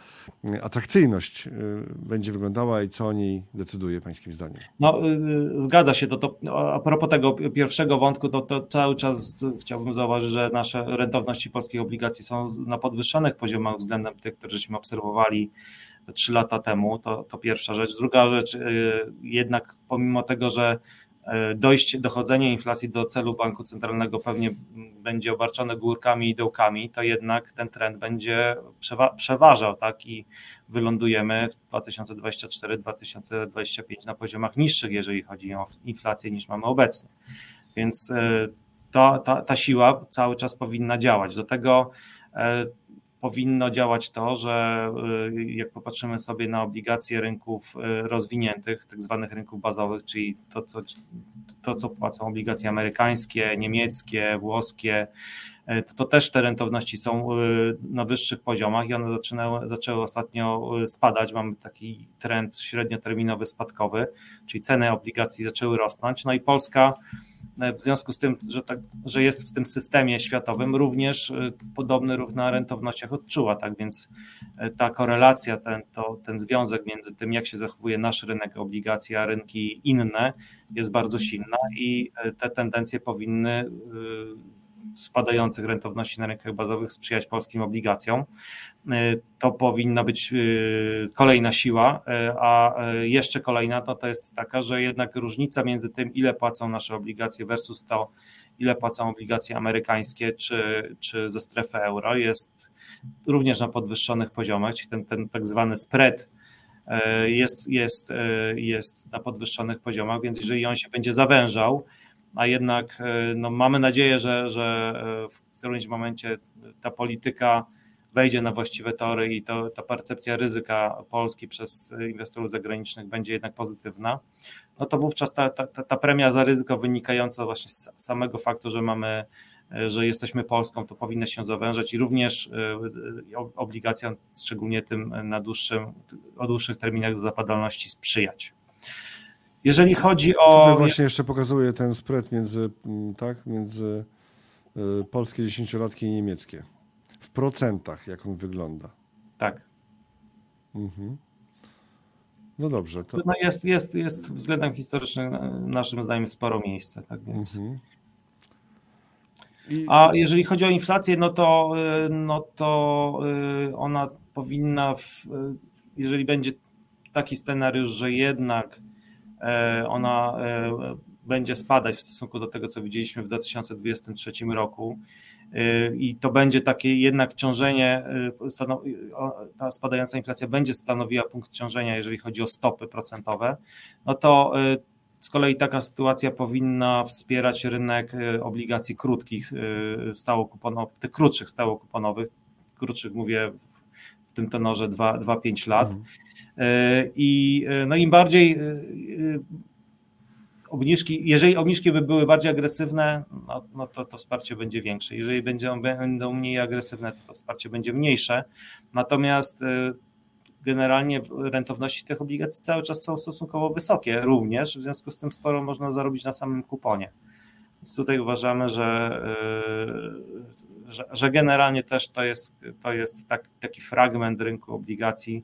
atrakcyjność będzie wyglądała i co o niej decyduje pańskim zdaniem? No, zgadza się. To a propos tego pierwszego wątku, to cały czas chciałbym zauważyć, że nasze rentowności polskich obligacji są na podwyższonych poziomach względem tych, któreśmy obserwowali 3 lata temu. To pierwsza rzecz. Druga rzecz, jednak pomimo tego, że dochodzenie inflacji do celu banku centralnego pewnie będzie obarczone górkami i dołkami, to jednak ten trend będzie przeważał, tak, i wylądujemy w 2024-2025 na poziomach niższych, jeżeli chodzi o inflację, niż mamy obecnie. Więc ta siła cały czas powinna działać. Do tego powinno działać to, że jak popatrzymy sobie na obligacje rynków rozwiniętych, tak zwanych rynków bazowych, czyli to, co płacą obligacje amerykańskie, niemieckie, włoskie, to też te rentowności są na wyższych poziomach i one zaczęły ostatnio spadać. Mamy taki trend średnioterminowy spadkowy, czyli ceny obligacji zaczęły rosnąć. No i Polska w związku z tym, że jest w tym systemie światowym, również podobny ruch na rentownościach odczuła. Tak więc ta korelacja, ten związek między tym, jak się zachowuje nasz rynek obligacji, a rynki inne, jest bardzo silna i te tendencje powinny spadających rentowności na rynkach bazowych sprzyjać polskim obligacjom. To powinna być kolejna siła, a jeszcze kolejna to jest taka, że jednak różnica między tym, ile płacą nasze obligacje versus to, ile płacą obligacje amerykańskie czy ze strefy euro, jest również na podwyższonych poziomach. Ten tak zwany spread jest na podwyższonych poziomach, więc jeżeli on się będzie zawężał, a jednak no, mamy nadzieję, że w którymś momencie ta polityka wejdzie na właściwe tory i ta percepcja ryzyka Polski przez inwestorów zagranicznych będzie jednak pozytywna, no to wówczas ta premia za ryzyko wynikająca właśnie z samego faktu, że jesteśmy Polską, to powinna się zawężać i również obligacjom, szczególnie tym o dłuższych terminach do zapadalności, sprzyjać. Jeżeli chodzi o... Tutaj właśnie jeszcze pokazuje ten spread między polskie 10-latki i niemieckie. W procentach, jak on wygląda. Tak. Mhm. No dobrze. To... No jest względem historycznym naszym zdaniem sporo miejsca, tak więc... Mhm. A jeżeli chodzi o inflację, no to ona powinna, jeżeli będzie taki scenariusz, że jednak ona będzie spadać w stosunku do tego, co widzieliśmy w 2023 roku i to będzie takie jednak ciążenie, ta spadająca inflacja będzie stanowiła punkt ciążenia, jeżeli chodzi o stopy procentowe, no to z kolei taka sytuacja powinna wspierać rynek obligacji krótkich, stałokuponowych, tych krótszych stałokuponowych, krótszych mówię w tym tenorze 2-5 lat. Mhm. I no im bardziej obniżki, jeżeli obniżki by były bardziej agresywne, to wsparcie będzie większe. Jeżeli będą mniej agresywne, to wsparcie będzie mniejsze. Natomiast generalnie rentowności tych obligacji cały czas są stosunkowo wysokie również, w związku z tym sporo można zarobić na samym kuponie. Więc tutaj uważamy, że generalnie też to jest taki fragment rynku obligacji,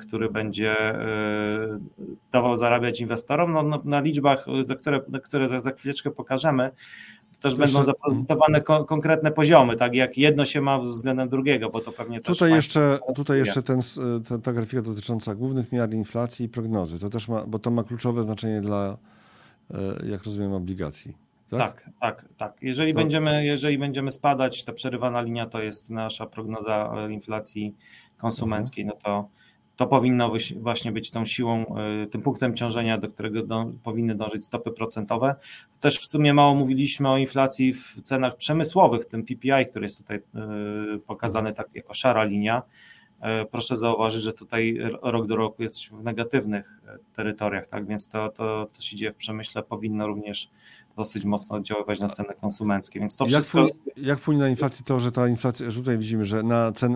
który będzie dawał zarabiać inwestorom. No, na liczbach, które za chwileczkę pokażemy, też będą zaprezentowane konkretne poziomy, tak jak jedno się ma względem drugiego, bo to pewnie też... Tutaj jeszcze ta grafika dotycząca głównych miar inflacji i prognozy, to też ma, bo to ma kluczowe znaczenie dla, jak rozumiem, obligacji. Tak. Jeżeli będziemy spadać, ta przerywana linia to jest nasza prognoza inflacji konsumenckiej, to powinno właśnie być tą siłą, tym punktem ciążenia, do którego powinny dążyć stopy procentowe. Też w sumie mało mówiliśmy o inflacji w cenach przemysłowych, tym PPI, który jest tutaj pokazany tak jako szara linia. Proszę zauważyć, że tutaj rok do roku jesteśmy w negatywnych terytoriach, tak więc to się dzieje w przemyśle, powinno również dosyć mocno oddziaływać na ceny konsumenckie. Więc to wszystko... jak wpłynie na inflację to, że ta inflacja, że tutaj widzimy, że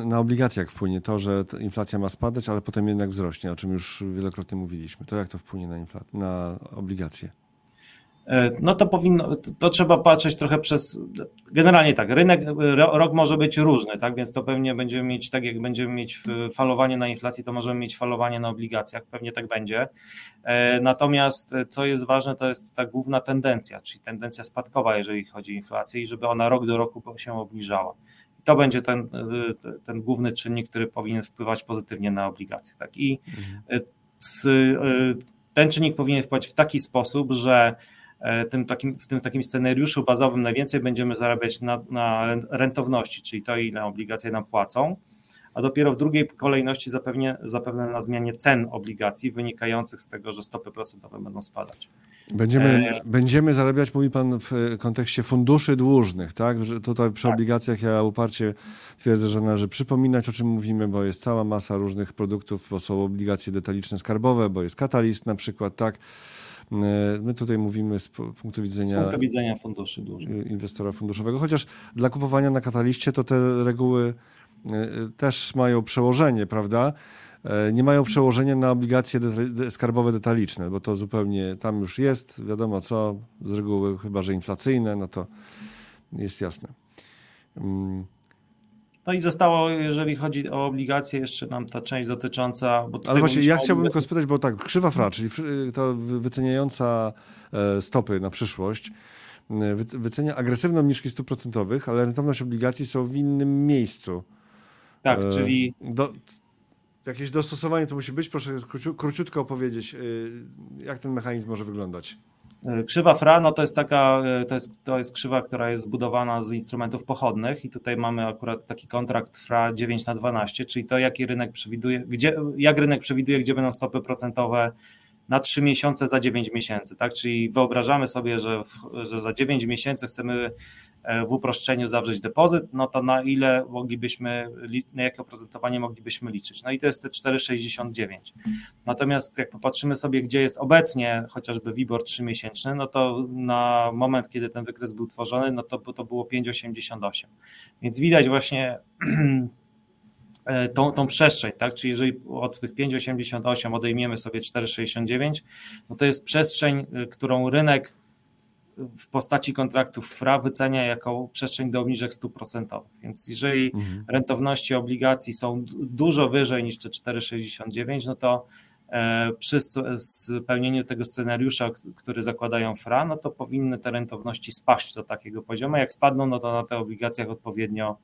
na obligacjach wpłynie to, że ta inflacja ma spadać, ale potem jednak wzrośnie, o czym już wielokrotnie mówiliśmy. To jak to wpłynie na obligacje? No to powinno, to trzeba patrzeć trochę przez, generalnie tak, rok może być różny, tak, więc to pewnie będziemy mieć, tak jak będziemy mieć falowanie na inflacji, to możemy mieć falowanie na obligacjach, pewnie tak będzie. Natomiast co jest ważne, to jest ta główna tendencja, czyli tendencja spadkowa, jeżeli chodzi o inflację i żeby ona rok do roku się obniżała. To będzie ten główny czynnik, który powinien wpływać pozytywnie na obligacje, tak, i ten czynnik powinien wpływać w taki sposób, że w tym takim scenariuszu bazowym najwięcej będziemy zarabiać na rentowności, czyli to, ile obligacje nam płacą, a dopiero w drugiej kolejności zapewne na zmianie cen obligacji wynikających z tego, że stopy procentowe będą spadać. Będziemy zarabiać, mówi pan, w kontekście funduszy dłużnych, tak? Że tutaj przy obligacjach ja uparcie twierdzę, że należy przypominać, o czym mówimy, bo jest cała masa różnych produktów, bo są obligacje detaliczne skarbowe, bo jest Catalyst na przykład, tak? My tutaj mówimy z punktu widzenia funduszy dłużnych, inwestora funduszowego, chociaż dla kupowania na Kataliście to te reguły też mają przełożenie, prawda? Nie mają przełożenia na obligacje skarbowe detaliczne, bo to zupełnie tam już jest, wiadomo co, z reguły chyba, że inflacyjne, no to jest jasne. No i zostało, jeżeli chodzi o obligacje, jeszcze nam ta część dotycząca... Bo ale właśnie ja chciałbym tylko spytać, bo tak, krzywa FRA, czyli ta wyceniająca stopy na przyszłość, wycenia agresywną obniżki stóp procentowych, ale rentowność obligacji są w innym miejscu. Tak, czyli... Jakieś dostosowanie to musi być? Proszę króciutko opowiedzieć, jak ten mechanizm może wyglądać. Krzywa FRA, no to jest krzywa, która jest zbudowana z instrumentów pochodnych i tutaj mamy akurat taki kontrakt FRA 9/12, czyli to jaki rynek przewiduje, gdzie będą stopy procentowe na 3 miesiące za 9 miesięcy, tak? Czyli wyobrażamy sobie, że za 9 miesięcy chcemy w uproszczeniu zawrzeć depozyt, no to na ile moglibyśmy, na jakie oprocentowanie moglibyśmy liczyć. No i to jest te 4,69. Natomiast jak popatrzymy sobie, gdzie jest obecnie chociażby WIBOR 3-miesięczny, no to na moment, kiedy ten wykres był tworzony, no to było 5,88. Więc widać właśnie tą przestrzeń, tak? Czyli jeżeli od tych 5,88 odejmiemy sobie 4,69, no to jest przestrzeń, którą rynek w postaci kontraktów FRA wycenia jako przestrzeń do obniżek stóp procentowych. Więc jeżeli rentowności obligacji są dużo wyżej niż te 4,69, no to przy spełnieniu tego scenariusza, który zakładają FRA, no to powinny te rentowności spaść do takiego poziomu. Jak spadną, no to na tych obligacjach odpowiednio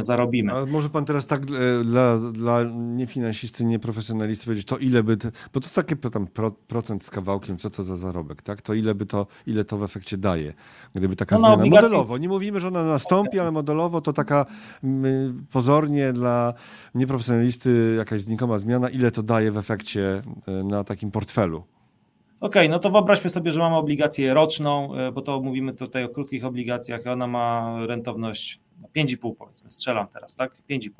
zarobimy. A może pan teraz tak dla niefinansisty, nieprofesjonalisty powiedzieć, to ile by, bo to takie tam procent z kawałkiem, co to za zarobek, tak? To ile to w efekcie daje, gdyby taka zmiana modelowo. Nie mówimy, że ona nastąpi, ale modelowo to taka pozornie dla nieprofesjonalisty jakaś znikoma zmiana, ile to daje w efekcie na takim portfelu. Okej, no to wyobraźmy sobie, że mamy obligację roczną, bo to mówimy tutaj o krótkich obligacjach, ona ma rentowność 5,5 powiedzmy, strzelam teraz, tak? 5,5.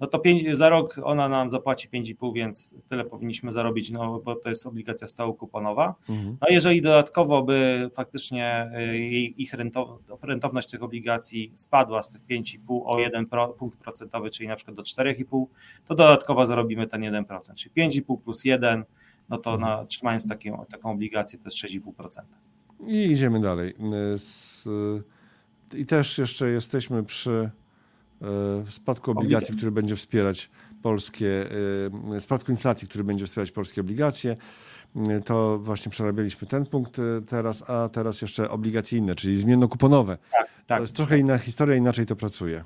No to za rok ona nam zapłaci 5,5, więc tyle powinniśmy zarobić, no bo to jest obligacja stałokuponowa. No jeżeli dodatkowo by faktycznie ich rentowność tych obligacji spadła z tych 5,5 o 1 punkt procentowy, czyli na przykład do 4,5, to dodatkowo zarobimy ten 1%, czyli 5,5 plus 1, no to trzymając taką obligację to jest 6,5%. I idziemy dalej. I też jeszcze jesteśmy przy spadku obligacji, który będzie wspierać polskie, spadku inflacji, który będzie wspierać polskie obligacje. To właśnie przerabialiśmy ten punkt teraz, a teraz jeszcze obligacyjne, czyli zmiennokuponowe. Tak. To jest trochę inna historia, inaczej to pracuje.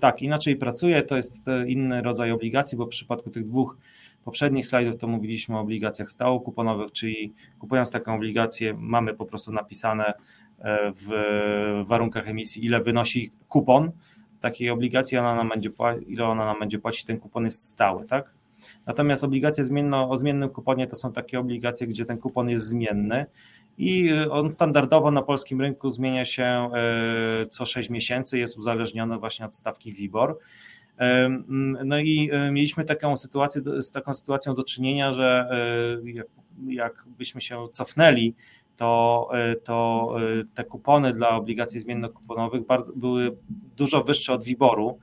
Tak, inaczej pracuje, to jest inny rodzaj obligacji, bo w przypadku tych dwóch poprzednich slajdów to mówiliśmy o obligacjach stałokuponowych, czyli kupując taką obligację mamy po prostu napisane w warunkach emisji, ile wynosi kupon takiej obligacji, ile ona nam będzie płacić, ten kupon jest stały, tak? Natomiast obligacje o zmiennym kuponie to są takie obligacje, gdzie ten kupon jest zmienny i on standardowo na polskim rynku zmienia się co 6 miesięcy, jest uzależniony właśnie od stawki WIBOR. No i mieliśmy taką sytuacją do czynienia, że jakbyśmy się cofnęli, to te kupony dla obligacji zmiennokuponowych były dużo wyższe od WIBOR-u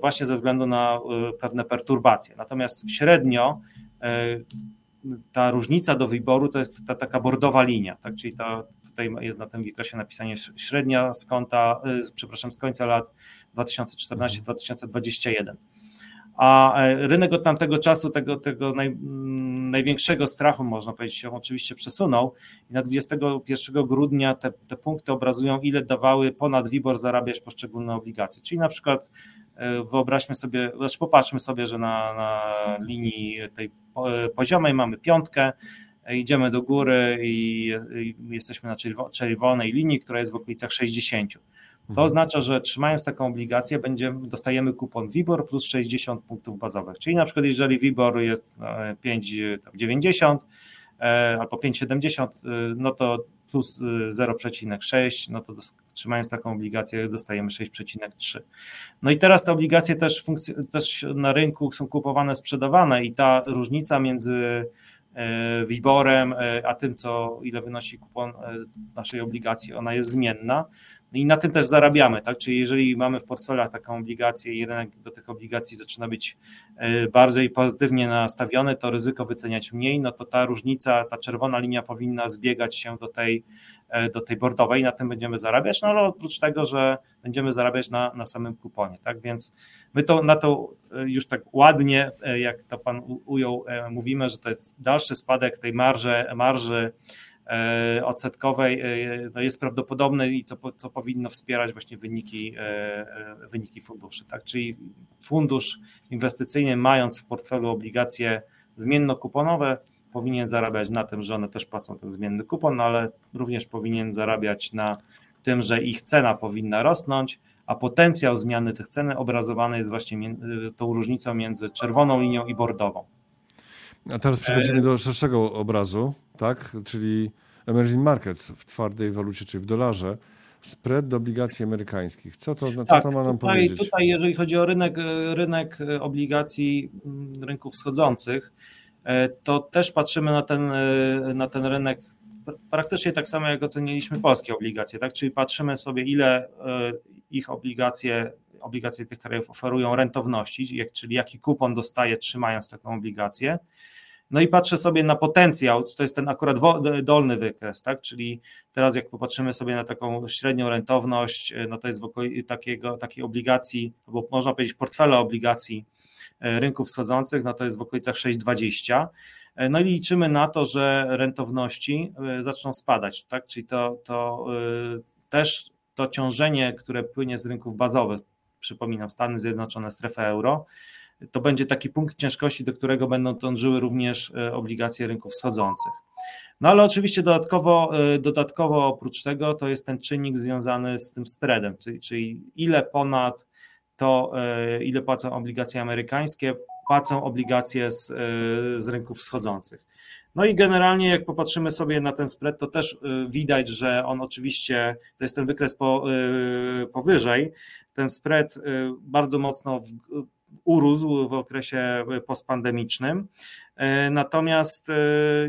właśnie ze względu na pewne perturbacje. Natomiast średnio ta różnica do WIBOR-u to jest ta taka bordowa linia, tak? Czyli tutaj jest na tym wykresie napisanie średnia z końca lat 2014-2021. A rynek od tamtego czasu tego największego strachu, można powiedzieć, się oczywiście przesunął i na 21 grudnia te punkty obrazują, ile dawały ponad WIBOR zarabiać poszczególne obligacje. Czyli na przykład popatrzmy sobie, że na linii tej poziomej mamy piątkę, idziemy do góry i jesteśmy na czerwonej linii, która jest w okolicach 60. To oznacza, że trzymając taką obligację dostajemy kupon WIBOR plus 60 punktów bazowych. Czyli na przykład jeżeli WIBOR jest 5,90 albo 5,70, no to plus 0,6, no to trzymając taką obligację dostajemy 6,3. No i teraz te obligacje też na rynku są kupowane, sprzedawane i ta różnica między WIBOR-em a tym, ile wynosi kupon naszej obligacji, ona jest zmienna. I na tym też zarabiamy, tak? Czyli jeżeli mamy w portfelach taką obligację i rynek do tych obligacji zaczyna być bardziej pozytywnie nastawiony, to ryzyko wyceniać mniej, no to ta różnica, ta czerwona linia powinna zbiegać się do tej bordowej, na tym będziemy zarabiać, no ale oprócz tego, że będziemy zarabiać na samym kuponie, tak? Więc my to już tak ładnie, jak to pan ujął, mówimy, że to jest dalszy spadek tej marży odsetkowej, no jest prawdopodobne i co powinno wspierać właśnie wyniki funduszy, tak? Czyli fundusz inwestycyjny, mając w portfelu obligacje zmiennokuponowe, powinien zarabiać na tym, że one też płacą ten zmienny kupon, no ale również powinien zarabiać na tym, że ich cena powinna rosnąć, a potencjał zmiany tych cen obrazowany jest właśnie tą różnicą między czerwoną linią i bordową. A teraz przechodzimy do szerszego obrazu, tak? Czyli emerging markets w twardej walucie, czyli w dolarze, spread do obligacji amerykańskich. Co to ma nam powiedzieć? Tutaj, jeżeli chodzi o rynek obligacji rynków wschodzących, to też patrzymy na ten rynek praktycznie tak samo, jak oceniliśmy polskie obligacje, tak? Czyli patrzymy sobie, ile ich obligacje tych krajów oferują rentowności, czyli jaki kupon dostaje, trzymając taką obligację. No i patrzę sobie na potencjał, to jest ten akurat dolny wykres, tak? Czyli teraz jak popatrzymy sobie na taką średnią rentowność, no to jest takiej obligacji, albo można powiedzieć portfela obligacji rynków wschodzących, no to jest w okolicach 6,20. No i liczymy na to, że rentowności zaczną spadać, tak? Czyli to ciążenie, które płynie z rynków bazowych, przypominam, Stany Zjednoczone, strefę euro, to będzie taki punkt ciężkości, do którego będą dążyły również obligacje rynków wschodzących. No ale oczywiście dodatkowo oprócz tego to jest ten czynnik związany z tym spreadem, czyli ile ponad to, ile płacą obligacje amerykańskie, płacą obligacje z rynków wschodzących. No i generalnie jak popatrzymy sobie na ten spread, to też widać, że on oczywiście, to jest ten wykres powyżej, ten spread bardzo mocno urósł w okresie postpandemicznym, natomiast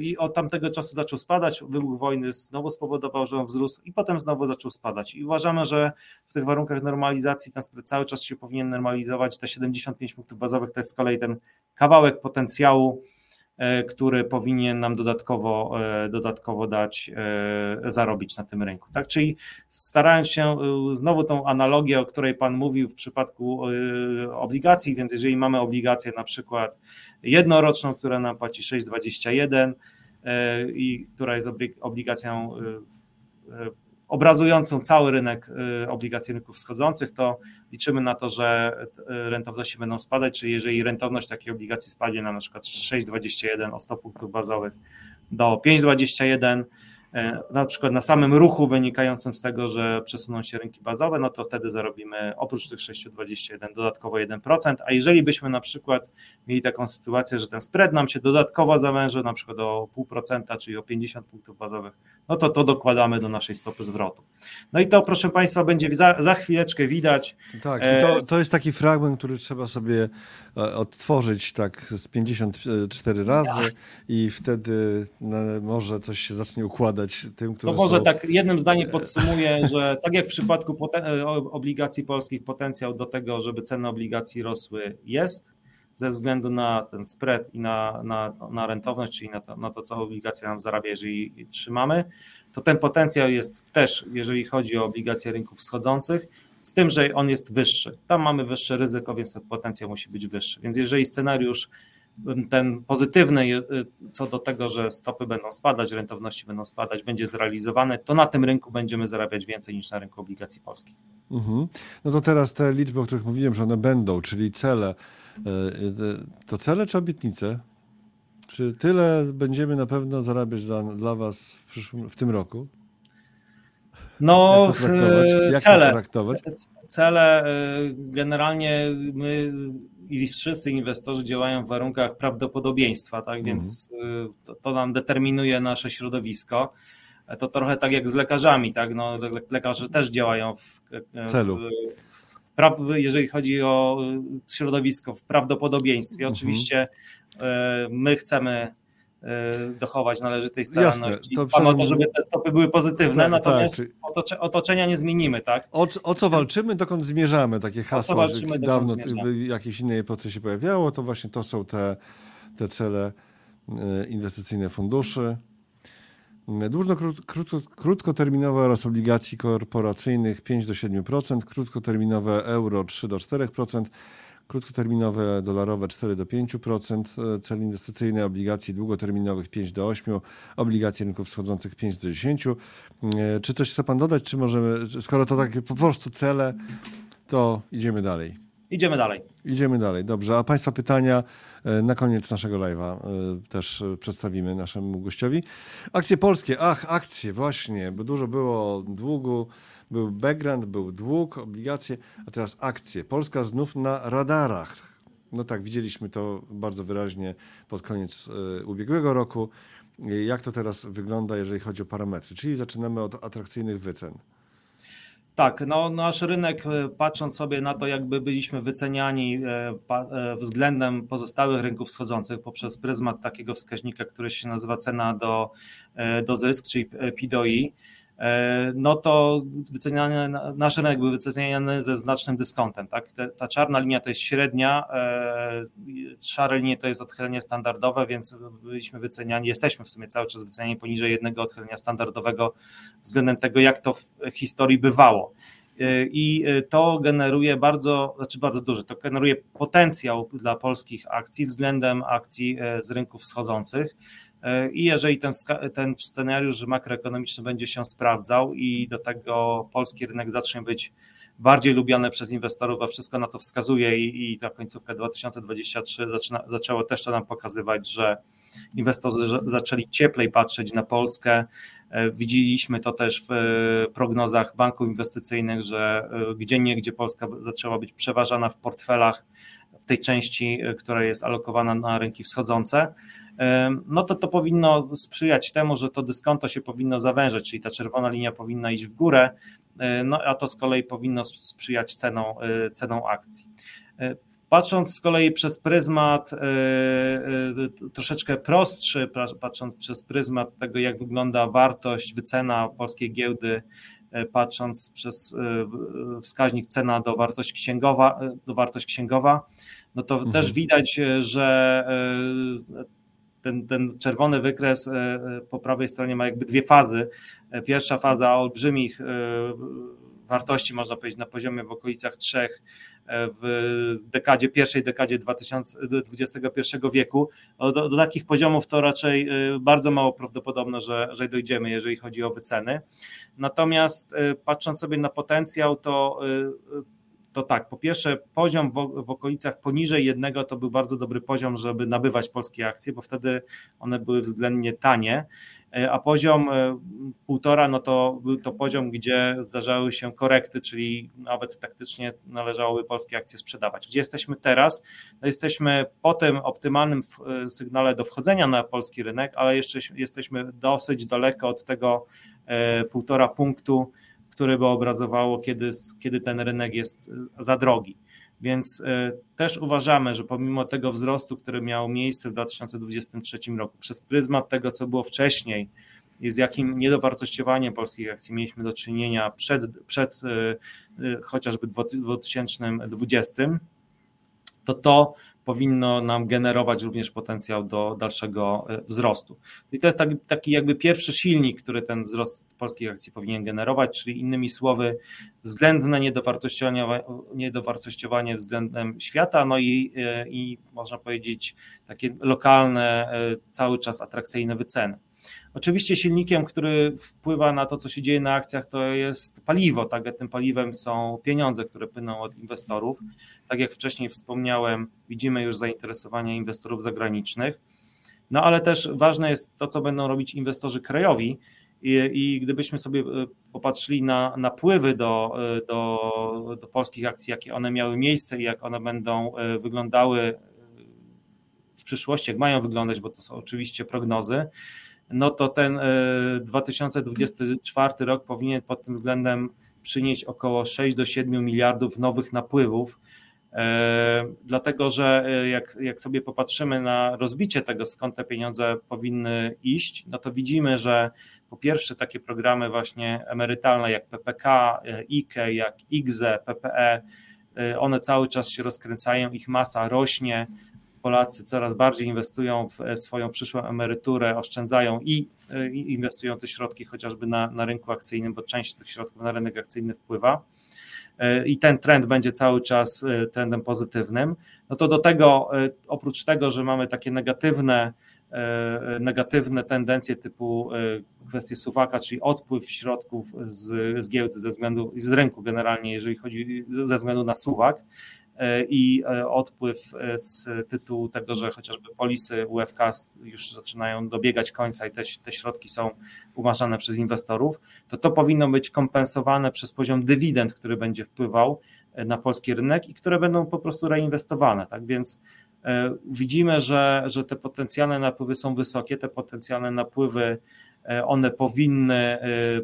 i od tamtego czasu zaczął spadać, wybuch wojny znowu spowodował, że on wzrósł i potem znowu zaczął spadać i uważamy, że w tych warunkach normalizacji ten spread cały czas się powinien normalizować, te 75 punktów bazowych to jest z kolei ten kawałek potencjału, który powinien nam dodatkowo dać, zarobić na tym rynku. Tak? Czyli starając się znowu tą analogię, o której Pan mówił w przypadku obligacji, więc jeżeli mamy obligację na przykład jednoroczną, która nam płaci 6,21 i która jest obligacją obrazującą cały rynek obligacji rynków wschodzących, to liczymy na to, że rentowności będą spadać, czyli jeżeli rentowność takiej obligacji spadnie na przykład 6,21 o 100 punktów bazowych do 5,21, na przykład na samym ruchu wynikającym z tego, że przesuną się rynki bazowe, no to wtedy zarobimy oprócz tych 6,21 dodatkowo 1%, a jeżeli byśmy na przykład mieli taką sytuację, że ten spread nam się dodatkowo zawęży na przykład o 0,5%, czyli o 50 punktów bazowych, no to to dokładamy do naszej stopy zwrotu. No i to, proszę Państwa, będzie za chwileczkę widać. Tak, i to jest taki fragment, który trzeba sobie odtworzyć tak z 54 razy i wtedy może coś się zacznie układać. Tym, to może tak jednym zdaniem podsumuję, że tak jak w przypadku obligacji polskich potencjał do tego, żeby ceny obligacji rosły jest ze względu na ten spread i na rentowność, czyli na to, co obligacja nam zarabia, jeżeli trzymamy, to ten potencjał jest też, jeżeli chodzi o obligacje rynków wschodzących, z tym, że on jest wyższy. Tam mamy wyższe ryzyko, więc ten potencjał musi być wyższy. Więc jeżeli scenariusz ten pozytywny co do tego, że stopy będą spadać, rentowności będą spadać, będzie zrealizowane, to na tym rynku będziemy zarabiać więcej niż na rynku obligacji polskich. Mhm. No to teraz te liczby, o których mówiłem, że one będą, czyli cele. To cele czy obietnice? Czy tyle będziemy na pewno zarabiać dla Was w tym roku? No, cele generalnie my i wszyscy inwestorzy działają w warunkach prawdopodobieństwa, tak więc to nam determinuje nasze środowisko. To trochę tak jak z lekarzami, tak? No, lekarze też działają jeżeli chodzi o środowisko, w prawdopodobieństwie. Oczywiście my chcemy dochować należytej staranności. Jasne, to żeby te stopy były pozytywne, tak, natomiast tak, otoczenia nie zmienimy, tak? O co walczymy, dokąd zmierzamy? Takie hasło, że dawno w jakiejś innej epoce się pojawiało, to właśnie to są te cele inwestycyjne funduszy. Dłużno-krótkoterminowe oraz obligacji korporacyjnych 5-7%, krótkoterminowe euro 3-4%, krótkoterminowe dolarowe 4-5%, cele inwestycyjne obligacji długoterminowych 5-8%, obligacji rynków wschodzących 5-10%. Czy coś chce Pan dodać, czy możemy, skoro to takie po prostu cele, to idziemy dalej? Idziemy dalej, dobrze. A Państwa pytania na koniec naszego live'a też przedstawimy naszemu gościowi. Akcje polskie, akcje właśnie, bo dużo było długu. Był background, był dług, obligacje, a teraz akcje. Polska znów na radarach. No tak, widzieliśmy to bardzo wyraźnie pod koniec ubiegłego roku. Jak to teraz wygląda, jeżeli chodzi o parametry? Czyli zaczynamy od atrakcyjnych wycen. Tak, no nasz rynek, patrząc sobie na to, jakby byliśmy wyceniani względem pozostałych rynków wschodzących poprzez pryzmat takiego wskaźnika, który się nazywa cena do zysk, czyli PDOI, no to nasz rynek był wyceniany ze znacznym dyskontem. Tak? Ta czarna linia to jest średnia, szare linie to jest odchylenie standardowe, więc jesteśmy w sumie cały czas wyceniani poniżej jednego odchylenia standardowego względem tego, jak to w historii bywało. I to generuje to generuje potencjał dla polskich akcji względem akcji z rynków wschodzących. I jeżeli ten scenariusz makroekonomiczny będzie się sprawdzał i do tego polski rynek zacznie być bardziej lubiany przez inwestorów, a wszystko na to wskazuje i ta końcówka 2023 zaczęła też to nam pokazywać, że inwestorzy zaczęli cieplej patrzeć na Polskę. Widzieliśmy to też w prognozach banków inwestycyjnych, że gdzieniegdzie Polska zaczęła być przeważana w portfelach w tej części, która jest alokowana na rynki wschodzące. No to powinno sprzyjać temu, że to dyskonto się powinno zawężyć, czyli ta czerwona linia powinna iść w górę, no a to z kolei powinno sprzyjać ceną akcji. Patrząc z kolei przez pryzmat troszeczkę prostszy, patrząc przez pryzmat tego, jak wygląda wartość, wycena polskiej giełdy, patrząc przez wskaźnik cena do wartość księgowa, no to też widać, że ten czerwony wykres po prawej stronie ma jakby dwie fazy. Pierwsza faza olbrzymich wartości, można powiedzieć, na poziomie w okolicach 3 w dekadzie, pierwszej dekadzie 2021 wieku. Do takich poziomów to raczej bardzo mało prawdopodobne, że dojdziemy, jeżeli chodzi o wyceny. Natomiast patrząc sobie na potencjał, to tak, po pierwsze poziom w okolicach poniżej jednego to był bardzo dobry poziom, żeby nabywać polskie akcje, bo wtedy one były względnie tanie, a poziom 1,5 no to był to poziom, gdzie zdarzały się korekty, czyli nawet taktycznie należałoby polskie akcje sprzedawać. Gdzie jesteśmy teraz? No jesteśmy po tym optymalnym sygnale do wchodzenia na polski rynek, ale jeszcze jesteśmy dosyć daleko od tego 1,5 punktu, które by obrazowało, kiedy ten rynek jest za drogi. Więc też uważamy, że pomimo tego wzrostu, który miał miejsce w 2023 roku, przez pryzmat tego, co było wcześniej i z jakim niedowartościowaniem polskich akcji mieliśmy do czynienia przed chociażby 2020, to powinno nam generować również potencjał do dalszego wzrostu. I to jest taki jakby pierwszy silnik, który ten wzrost polskiej akcji powinien generować, czyli innymi słowy względne niedowartościowanie względem świata, no i można powiedzieć takie lokalne, cały czas atrakcyjne wyceny. Oczywiście silnikiem, który wpływa na to, co się dzieje na akcjach, to jest paliwo. Tak, tym paliwem są pieniądze, które płyną od inwestorów. Tak jak wcześniej wspomniałem, widzimy już zainteresowanie inwestorów zagranicznych. No ale też ważne jest to, co będą robić inwestorzy krajowi. I gdybyśmy sobie popatrzyli na napływy do polskich akcji, jakie one miały miejsce i jak one będą wyglądały w przyszłości, jak mają wyglądać, bo to są oczywiście prognozy, no to ten 2024 rok powinien pod tym względem przynieść około 6 do 7 miliardów nowych napływów, dlatego że jak sobie popatrzymy na rozbicie tego, skąd te pieniądze powinny iść, no to widzimy, że po pierwsze takie programy właśnie emerytalne jak PPK, IKE, jak IGZE, PPE, one cały czas się rozkręcają, ich masa rośnie, Polacy coraz bardziej inwestują w swoją przyszłą emeryturę, oszczędzają i inwestują te środki chociażby na rynku akcyjnym, bo część tych środków na rynek akcyjny wpływa i ten trend będzie cały czas trendem pozytywnym. No to do tego, oprócz tego, że mamy takie negatywne tendencje typu kwestie suwaka, czyli odpływ środków z giełdy z rynku generalnie, jeżeli chodzi ze względu na suwak, i odpływ z tytułu tego, że chociażby polisy UFK już zaczynają dobiegać końca i te środki są umarzane przez inwestorów, to powinno być kompensowane przez poziom dywidend, który będzie wpływał na polski rynek i które będą po prostu reinwestowane. Tak więc widzimy, że te potencjalne napływy są wysokie, te potencjalne napływy one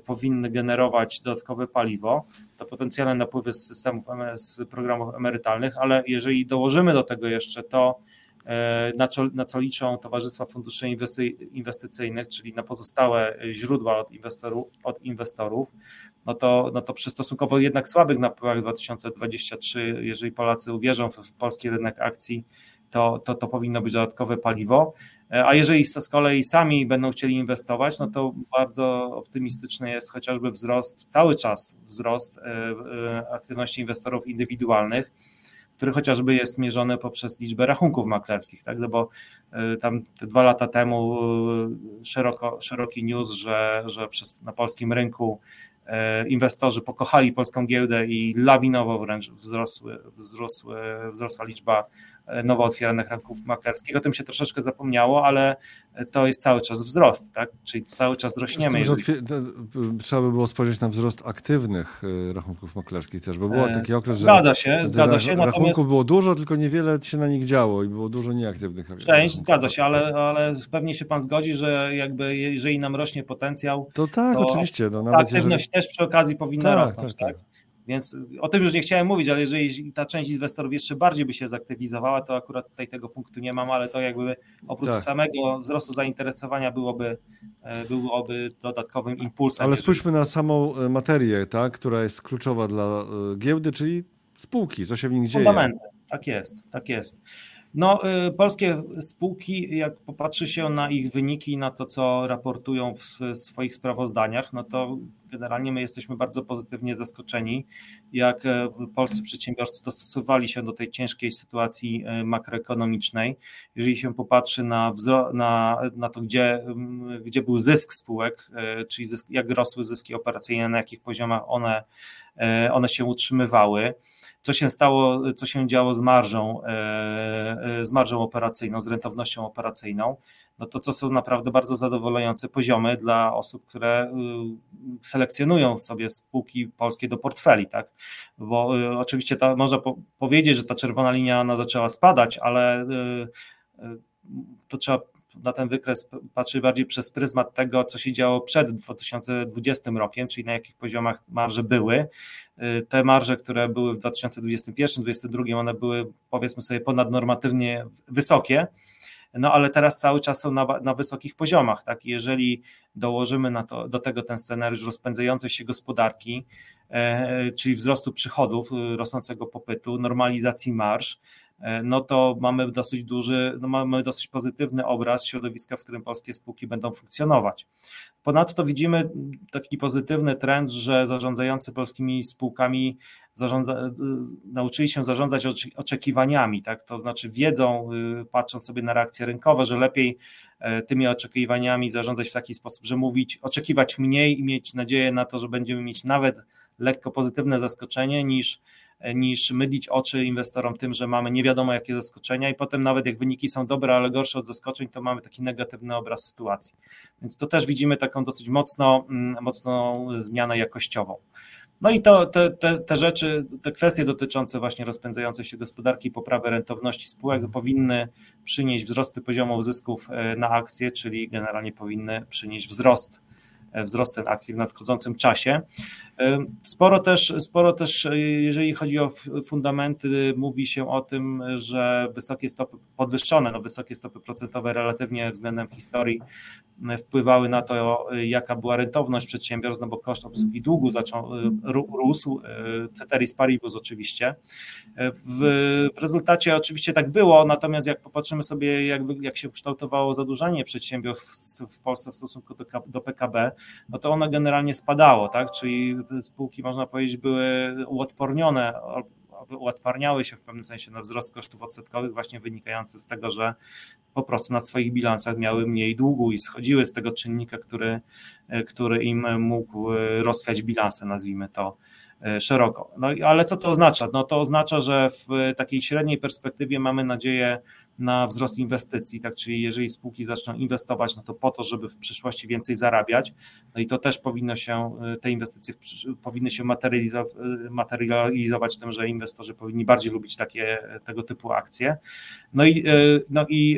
powinny generować dodatkowe paliwo, to potencjalne napływy z programów emerytalnych, ale jeżeli dołożymy do tego jeszcze to, na co liczą towarzystwa funduszy inwestycyjnych, czyli na pozostałe źródła od inwestorów, no to przy stosunkowo jednak słabych napływach 2023, jeżeli Polacy uwierzą w polski rynek akcji, to powinno być dodatkowe paliwo, a jeżeli z kolei sami będą chcieli inwestować, no to bardzo optymistyczny jest chociażby cały czas wzrost aktywności inwestorów indywidualnych, który chociażby jest mierzony poprzez liczbę rachunków maklerskich, tak? No bo tam te 2 lata temu szeroki news, że na polskim rynku inwestorzy pokochali polską giełdę i lawinowo wręcz wzrosła liczba nowo otwieranych rachunków maklerskich. O tym się troszeczkę zapomniało, ale to jest cały czas wzrost, tak? Czyli cały czas rośniemy. Trzeba by było spojrzeć na wzrost aktywnych rachunków maklerskich też, bo był taki okres, że zgadza się, rachunków natomiast było dużo, tylko niewiele się na nich działo i było dużo nieaktywnych rachunków. Zgadza się, ale pewnie się pan zgodzi, że jakby jeżeli nam rośnie potencjał, to tak, oczywiście. No, nawet aktywność też przy okazji powinna rosnąć, tak? Więc o tym już nie chciałem mówić, ale jeżeli ta część inwestorów jeszcze bardziej by się zaktywizowała, to akurat tutaj tego punktu nie mam, ale to jakby oprócz samego wzrostu zainteresowania byłoby dodatkowym impulsem. Ale spójrzmy na samą materię, tak, która jest kluczowa dla giełdy, czyli spółki, co się w nich dzieje. Fundamenty, tak jest. No, polskie spółki, jak popatrzy się na ich wyniki, na to, co raportują w swoich sprawozdaniach, no to generalnie my jesteśmy bardzo pozytywnie zaskoczeni, jak polscy przedsiębiorcy dostosowali się do tej ciężkiej sytuacji makroekonomicznej. Jeżeli się popatrzy na to, gdzie był zysk spółek, czyli jak rosły zyski operacyjne, na jakich poziomach one się utrzymywały, co się działo z marżą operacyjną, z rentownością operacyjną, no to są naprawdę bardzo zadowalające poziomy dla osób, które selekcjonują sobie spółki polskie do portfeli, tak? Bo oczywiście można powiedzieć, że ta czerwona linia ona zaczęła spadać, ale to trzeba na ten wykres patrzy bardziej przez pryzmat tego, co się działo przed 2020 rokiem, czyli na jakich poziomach marże były. Te marże, które były w 2021-2022, one były, powiedzmy sobie, ponadnormatywnie wysokie, no ale teraz cały czas są na wysokich poziomach, tak? Jeżeli dołożymy do tego ten scenariusz rozpędzającej się gospodarki, czyli wzrostu przychodów, rosnącego popytu, normalizacji marż, no to mamy dosyć pozytywny obraz środowiska, w którym polskie spółki będą funkcjonować. Ponadto widzimy taki pozytywny trend, że zarządzający polskimi spółkami nauczyli się zarządzać oczekiwaniami, tak? To znaczy wiedzą, patrząc sobie na reakcje rynkowe, że lepiej tymi oczekiwaniami zarządzać w taki sposób, że oczekiwać mniej i mieć nadzieję na to, że będziemy mieć nawet lekko pozytywne zaskoczenie, niż mydlić oczy inwestorom tym, że mamy nie wiadomo jakie zaskoczenia i potem nawet jak wyniki są dobre, ale gorsze od zaskoczeń, to mamy taki negatywny obraz sytuacji. Więc to też widzimy taką dosyć mocną zmianę jakościową. No i te kwestie dotyczące właśnie rozpędzającej się gospodarki i poprawy rentowności spółek powinny przynieść wzrosty poziomów zysków na akcje, czyli generalnie powinny przynieść wzrost cen akcji w nadchodzącym czasie. Sporo też, jeżeli chodzi o fundamenty, mówi się o tym, że wysokie stopy procentowe relatywnie względem historii wpływały na to, jaka była rentowność przedsiębiorstw, no bo koszt obsługi długu rósł, ceteris paribus oczywiście. W rezultacie oczywiście tak było, natomiast jak popatrzymy sobie, jak się kształtowało zadłużanie przedsiębiorstw w Polsce w stosunku do PKB, no to ono generalnie spadało, tak? Czyli spółki, można powiedzieć, były uodpornione, uodparniały się w pewnym sensie na wzrost kosztów odsetkowych właśnie wynikający z tego, że po prostu na swoich bilansach miały mniej długu i schodziły z tego czynnika, który im mógł rozwiać bilansy, nazwijmy to szeroko. No ale co to oznacza? No to oznacza, że w takiej średniej perspektywie mamy nadzieję na wzrost inwestycji, tak, czyli jeżeli spółki zaczną inwestować, no to po to, żeby w przyszłości więcej zarabiać, no i to też te inwestycje powinny się materializować tym, że inwestorzy powinni bardziej lubić tego typu akcje. No i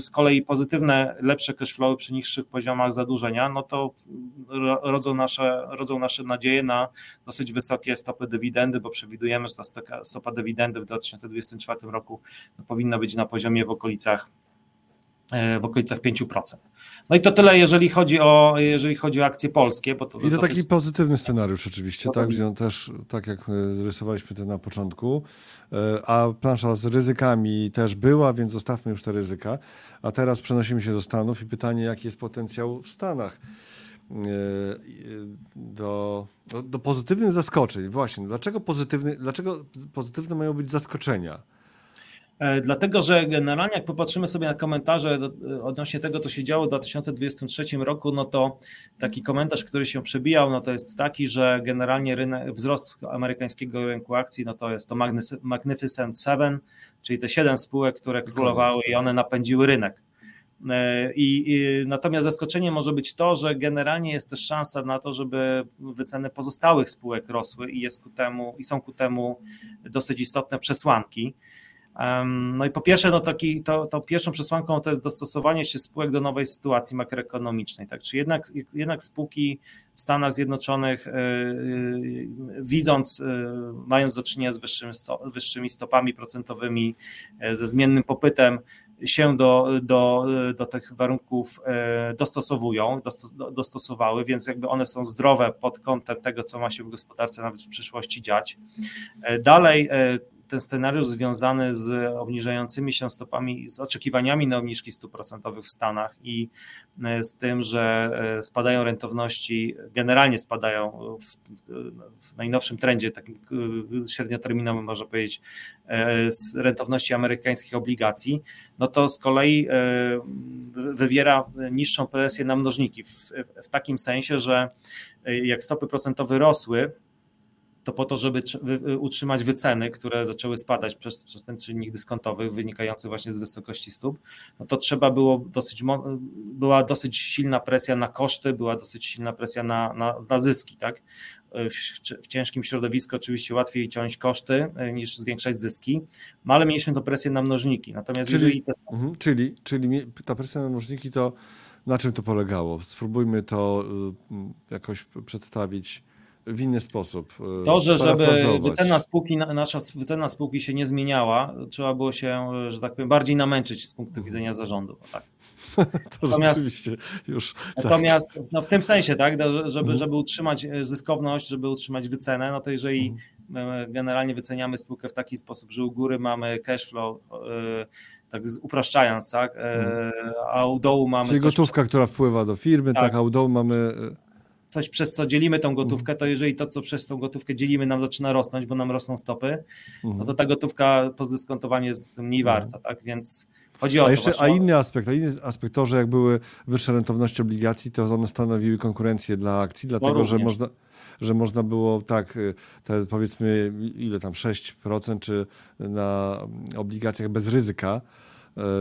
z kolei pozytywne, lepsze cashflowy przy niższych poziomach zadłużenia, no to rodzą nasze nadzieje na dosyć wysokie stopy dywidendy, bo przewidujemy, że ta stopa dywidendy w 2024 roku powinna być na poziomie w okolicach 5%. No i to tyle, jeżeli chodzi o akcje polskie. Bo to taki pozytywny scenariusz oczywiście, tak? Gdzie on też, tak jak rysowaliśmy to na początku, a plansza z ryzykami też była, więc zostawmy już te ryzyka. A teraz przenosimy się do Stanów i pytanie, jaki jest potencjał w Stanach do pozytywnych zaskoczeń. Właśnie, dlaczego pozytywne mają być zaskoczenia? Dlatego, że generalnie jak popatrzymy sobie na komentarze odnośnie tego, co się działo w 2023 roku, no to taki komentarz, który się przebijał, no to jest taki, że generalnie wzrost amerykańskiego rynku akcji, no to jest to Magnificent Seven, czyli te 7 spółek, które królowały i one napędziły rynek. Natomiast zaskoczeniem może być to, że generalnie jest też szansa na to, żeby wyceny pozostałych spółek rosły i są ku temu dosyć istotne przesłanki. No i po pierwsze, tą pierwszą przesłanką to jest dostosowanie się spółek do nowej sytuacji makroekonomicznej, tak? Czyli jednak spółki w Stanach Zjednoczonych, mając do czynienia z wyższymi stopami procentowymi, ze zmiennym popytem, się do tych warunków dostosowały, więc jakby one są zdrowe pod kątem tego, co ma się w gospodarce nawet w przyszłości dziać. Dalej ten scenariusz związany z obniżającymi się stopami, z oczekiwaniami na obniżki stóp procentowych w Stanach i z tym, że spadają rentowności, generalnie spadają w najnowszym trendzie, takim średnioterminowym można powiedzieć, z rentowności amerykańskich obligacji, no to z kolei wywiera niższą presję na mnożniki w takim sensie, że jak stopy procentowe rosły, to po to, żeby utrzymać wyceny, które zaczęły spadać przez ten czynnik dyskontowy wynikający właśnie z wysokości stóp, no to trzeba było była dosyć silna presja na koszty, była dosyć silna presja na zyski, tak? W ciężkim środowisku oczywiście łatwiej ciąć koszty niż zwiększać zyski, no ale mieliśmy to presję na mnożniki. Natomiast czyli ta presja na mnożniki, to na czym to polegało? Spróbujmy to jakoś przedstawić w inny sposób. To, że żeby nasza wycena spółki się nie zmieniała, trzeba było się, że tak powiem, bardziej namęczyć z punktu widzenia zarządu. Tak. To rzeczywiście już. Natomiast tak. No w tym sensie, tak, żeby utrzymać zyskowność, żeby utrzymać wycenę, no to jeżeli generalnie wyceniamy spółkę w taki sposób, że u góry mamy cash flow, tak upraszczając, tak, a u dołu mamy. Czyli gotówka, która wpływa do firmy, tak, a u dołu mamy coś, przez co dzielimy tą gotówkę, to jeżeli to, co przez tą gotówkę dzielimy, nam zaczyna rosnąć, bo nam rosną stopy, no to ta gotówka po zdyskontowaniu jest mniej warta, tak? Więc chodzi o to. A inny aspekt to, że jak były wyższe rentowności obligacji, to one stanowiły konkurencję dla akcji, dlatego że można było tak, te powiedzmy ile tam 6% czy na obligacjach bez ryzyka.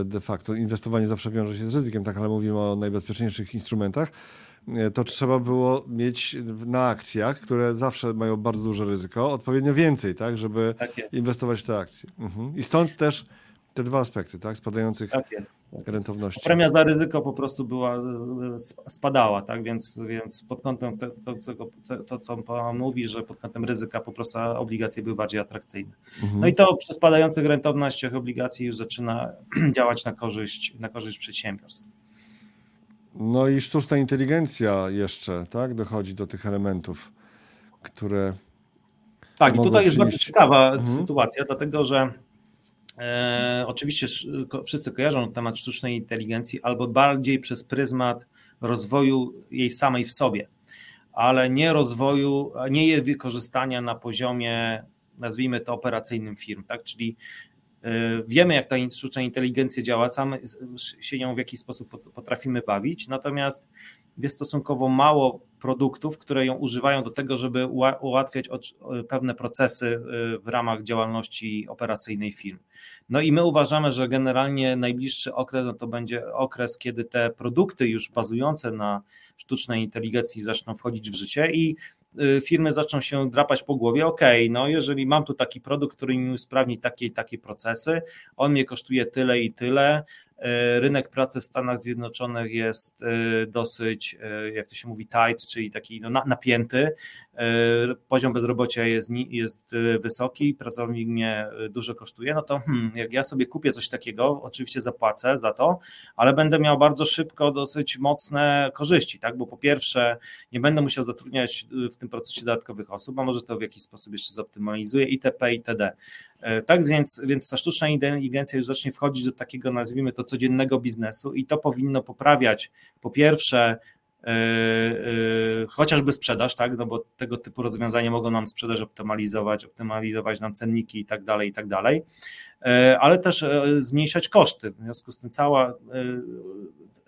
De facto inwestowanie zawsze wiąże się z ryzykiem, tak, ale mówimy o najbezpieczniejszych instrumentach. To trzeba było mieć na akcjach, które zawsze mają bardzo duże ryzyko, odpowiednio więcej, tak, żeby inwestować w te akcje. I stąd też te dwa aspekty, tak, spadających rentowności. Premia za ryzyko po prostu spadała, tak, więc pod kątem to, co pan mówi, że pod kątem ryzyka po prostu obligacje były bardziej atrakcyjne. No i to przy spadających rentownościach obligacji już zaczyna działać na korzyść przedsiębiorstw. No i sztuczna inteligencja jeszcze, tak, dochodzi do tych elementów, które... Tak, i tutaj jest bardzo ciekawa sytuacja, dlatego że oczywiście wszyscy kojarzą temat sztucznej inteligencji albo bardziej przez pryzmat rozwoju jej samej w sobie, ale nie jej wykorzystania na poziomie, nazwijmy to, operacyjnym firm, tak, czyli wiemy, jak ta sztuczna inteligencja działa, sami się nią w jakiś sposób potrafimy bawić, natomiast jest stosunkowo mało produktów, które ją używają do tego, żeby ułatwiać pewne procesy w ramach działalności operacyjnej firm. No i my uważamy, że generalnie najbliższy okres, no to będzie okres, kiedy te produkty już bazujące na sztucznej inteligencji zaczną wchodzić w życie i firmy zaczną się drapać po głowie, no jeżeli mam tu taki produkt, który mi usprawni takie i takie procesy, on mnie kosztuje tyle i tyle, rynek pracy w Stanach Zjednoczonych jest dosyć, jak to się mówi, tight, czyli taki napięty, poziom bezrobocia jest wysoki, pracownik mnie dużo kosztuje, no to jak ja sobie kupię coś takiego, oczywiście zapłacę za to, ale będę miał bardzo szybko dosyć mocne korzyści, tak, bo po pierwsze nie będę musiał zatrudniać w tym procesie dodatkowych osób, a może to w jakiś sposób jeszcze zoptymalizuję itp. itd. Tak więc ta sztuczna inteligencja już zacznie wchodzić do takiego, nazwijmy to, codziennego biznesu i to powinno poprawiać po pierwsze chociażby sprzedaż, tak, no bo tego typu rozwiązania mogą nam sprzedaż optymalizować nam cenniki i tak dalej, ale też zmniejszać koszty, w związku z tym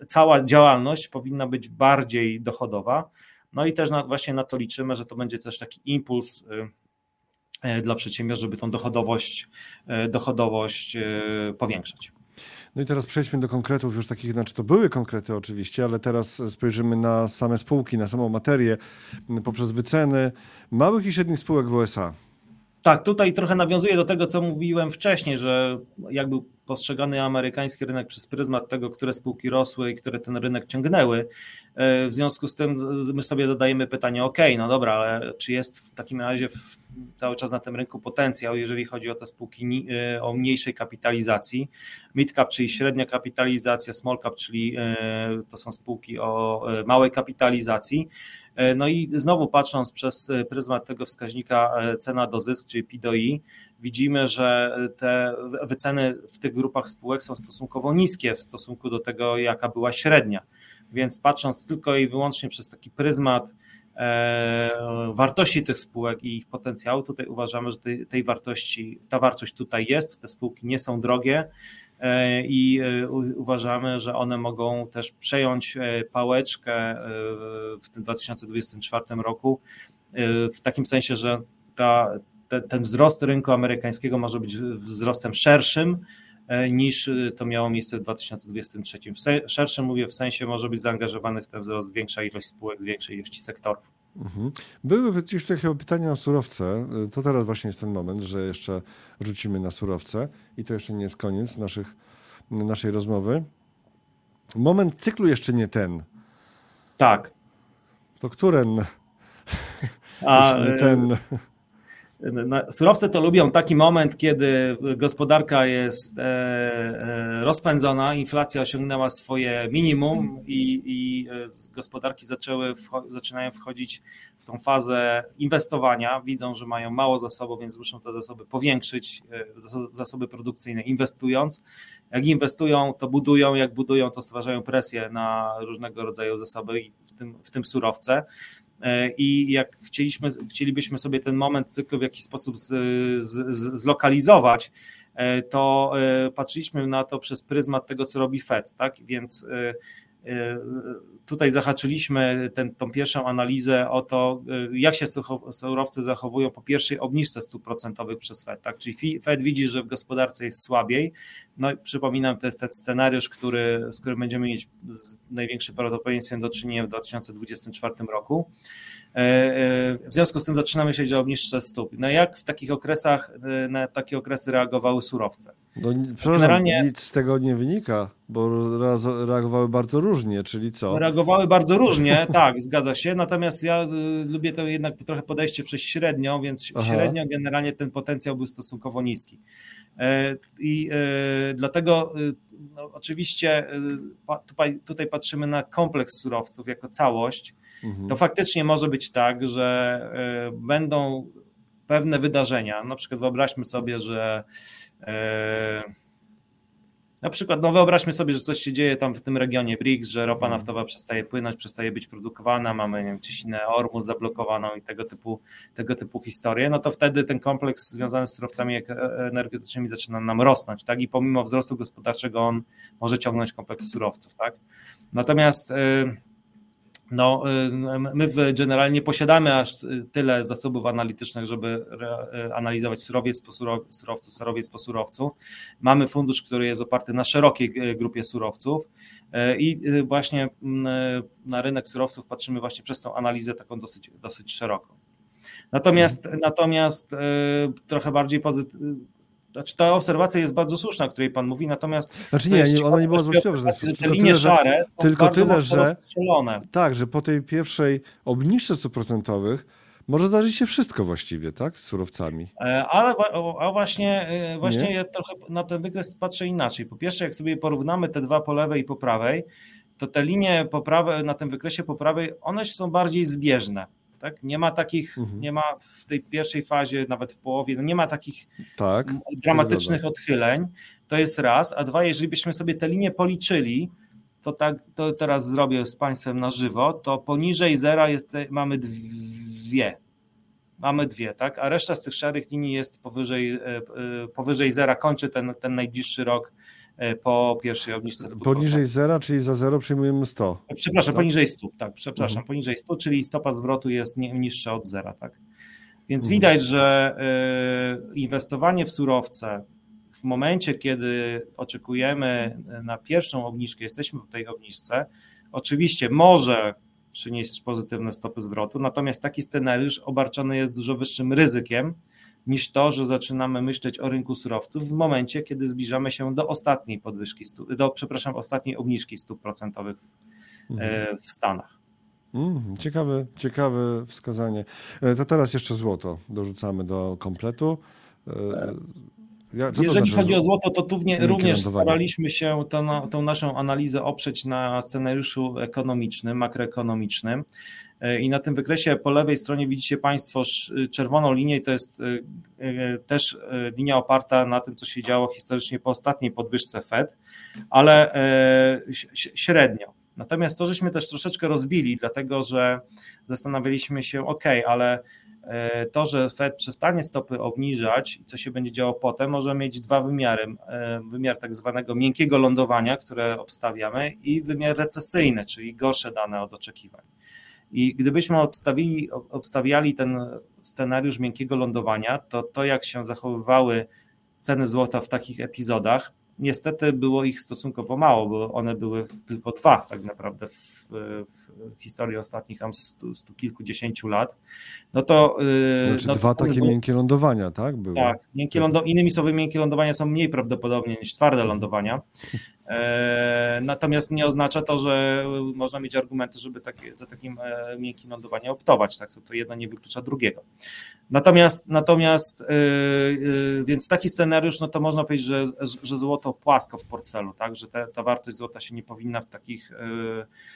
cała działalność powinna być bardziej dochodowa, no i też właśnie na to liczymy, że to będzie też taki impuls dla przedsiębiorstw, żeby tą dochodowość powiększać. No i teraz przejdźmy do konkretów już takich, znaczy to były konkrety oczywiście, ale teraz spojrzymy na same spółki, na samą materię poprzez wyceny małych i średnich spółek w USA. Tak, tutaj trochę nawiązuję do tego, co mówiłem wcześniej, że jak był postrzegany amerykański rynek przez pryzmat tego, które spółki rosły i które ten rynek ciągnęły. W związku z tym my sobie zadajemy pytanie, no dobra, ale czy jest w takim razie cały czas na tym rynku potencjał, jeżeli chodzi o te spółki o mniejszej kapitalizacji, mid cap, czyli średnia kapitalizacja, small cap, czyli to są spółki o małej kapitalizacji, No i znowu patrząc przez pryzmat tego wskaźnika cena do zysk, czyli PDI, widzimy, że te wyceny w tych grupach spółek są stosunkowo niskie w stosunku do tego, jaka była średnia. Więc patrząc tylko i wyłącznie przez taki pryzmat wartości tych spółek i ich potencjału, tutaj uważamy, że tej wartości, ta wartość tutaj jest, te spółki nie są drogie i uważamy, że one mogą też przejąć pałeczkę w tym 2024 roku w takim sensie, że ten wzrost rynku amerykańskiego może być wzrostem szerszym niż to miało miejsce w 2023. Szerszym mówię w sensie może być zaangażowanych w ten wzrost większa ilość spółek z większej ilości sektorów. Były już takie pytania o surowce. To teraz właśnie jest ten moment, że jeszcze rzucimy na surowce i to jeszcze nie jest koniec naszej rozmowy. Moment cyklu jeszcze nie ten. Tak. To któren? Surowce to lubią taki moment, kiedy gospodarka jest rozpędzona, inflacja osiągnęła swoje minimum i gospodarki zaczynają wchodzić w tą fazę inwestowania. Widzą, że mają mało zasobów, więc muszą te zasoby powiększyć, zasoby produkcyjne inwestując. Jak inwestują, to budują, jak budują, to stwarzają presję na różnego rodzaju zasoby, w tym surowce. I jak chcielibyśmy sobie ten moment cyklu w jakiś sposób zlokalizować, to patrzyliśmy na to przez pryzmat tego, co robi FED, tak? Więc tutaj zahaczyliśmy tą pierwszą analizę o to, jak się surowce zachowują po pierwszej obniżce stóp procentowych przez FED, tak? Czyli FED widzi, że w gospodarce jest słabiej. No i przypominam, to jest ten scenariusz, z którym będziemy mieć z największym prawdopodobieństwem do czynienia w 2024 roku. W związku z tym zaczynamy myśleć o obniżce stóp. No jak w takich okresach, na takie okresy reagowały surowce? No, generalnie nic z tego nie wynika, bo reagowały bardzo różnie, czyli co? Reagowały bardzo różnie, tak, zgadza się. Natomiast ja lubię to jednak trochę podejście przez średnią, więc średnio generalnie ten potencjał był stosunkowo niski. I dlatego no, oczywiście tutaj patrzymy na kompleks surowców jako całość. To faktycznie może być tak, że będą pewne wydarzenia, na przykład wyobraźmy sobie, że coś się dzieje tam w tym regionie BRICS, że ropa naftowa przestaje płynąć, przestaje być produkowana, mamy cieśninę Ormuz zablokowaną i tego typu historie, no to wtedy ten kompleks związany z surowcami energetycznymi zaczyna nam rosnąć, tak? I pomimo wzrostu gospodarczego on może ciągnąć kompleks surowców, tak? Natomiast no, my generalnie nie posiadamy aż tyle zasobów analitycznych, żeby analizować surowiec po surowcu. Mamy fundusz, który jest oparty na szerokiej grupie surowców i właśnie na rynek surowców patrzymy właśnie przez tą analizę taką dosyć szeroką. Natomiast trochę bardziej pozytywnie. Znaczy, ta obserwacja jest bardzo słuszna, o której pan mówi, natomiast... Znaczy nie, ona nie była złośliwa, że te linie szare są tylko tyle, że tak, że po tej pierwszej obniżce stóp procentowych może zdarzyć się wszystko właściwie, tak, z surowcami. Ale właśnie ja trochę na ten wykres patrzę inaczej. Po pierwsze, jak sobie porównamy te dwa po lewej i po prawej, to te linie po prawej, na tym wykresie po prawej, one są bardziej zbieżne. Tak? Nie ma takich, nie ma w tej pierwszej fazie, nawet w połowie, no nie ma takich dramatycznych odchyleń. To jest raz, a dwa, jeżeli byśmy sobie te linie policzyli, to tak, to teraz zrobię z Państwem na żywo, to poniżej zera mamy dwie, tak? A reszta z tych szarych linii jest powyżej zera, kończy ten najbliższy rok po pierwszej obniżce stóp. Poniżej zera, czyli za zero przyjmujemy 100. Przepraszam, tak? Poniżej 100, tak, przepraszam, poniżej 100, czyli stopa zwrotu jest niższa od zera, tak. Więc widać, że inwestowanie w surowce w momencie, kiedy oczekujemy na pierwszą obniżkę, jesteśmy w tej obniżce, oczywiście może przynieść pozytywne stopy zwrotu, natomiast taki scenariusz obarczony jest dużo wyższym ryzykiem, niż to, że zaczynamy myśleć o rynku surowców w momencie, kiedy zbliżamy się do ostatniej obniżki stóp procentowych w Stanach. Ciekawe wskazanie. To teraz jeszcze złoto dorzucamy do kompletu. Jeżeli chodzi o złoto, to tu również staraliśmy się tą naszą analizę oprzeć na scenariuszu ekonomicznym, makroekonomicznym. I na tym wykresie po lewej stronie widzicie Państwo czerwoną linię i to jest też linia oparta na tym, co się działo historycznie po ostatniej podwyżce FED, ale średnio. Natomiast to żeśmy też troszeczkę rozbili, dlatego że zastanawialiśmy się, ale to, że FED przestanie stopy obniżać i co się będzie działo potem, może mieć dwa wymiary. Wymiar tak zwanego miękkiego lądowania, które obstawiamy, i wymiar recesyjny, czyli gorsze dane od oczekiwań. I gdybyśmy obstawiali ten scenariusz miękkiego lądowania, to jak się zachowywały ceny złota w takich epizodach, niestety było ich stosunkowo mało, bo one były tylko dwa tak naprawdę w historii ostatnich tam stu kilkudziesięciu lat. No to dwa takie miękkie lądowania, tak? Były. Tak, innymi słowy miękkie lądowania są mniej prawdopodobne niż twarde lądowania. Natomiast nie oznacza to, że można mieć argumenty, żeby za takim miękkim lądowaniem optować. Tak? To jedno nie wyklucza drugiego. Natomiast więc taki scenariusz, no to można powiedzieć, że złoto płasko w portfelu, tak? Że ta wartość złota się nie powinna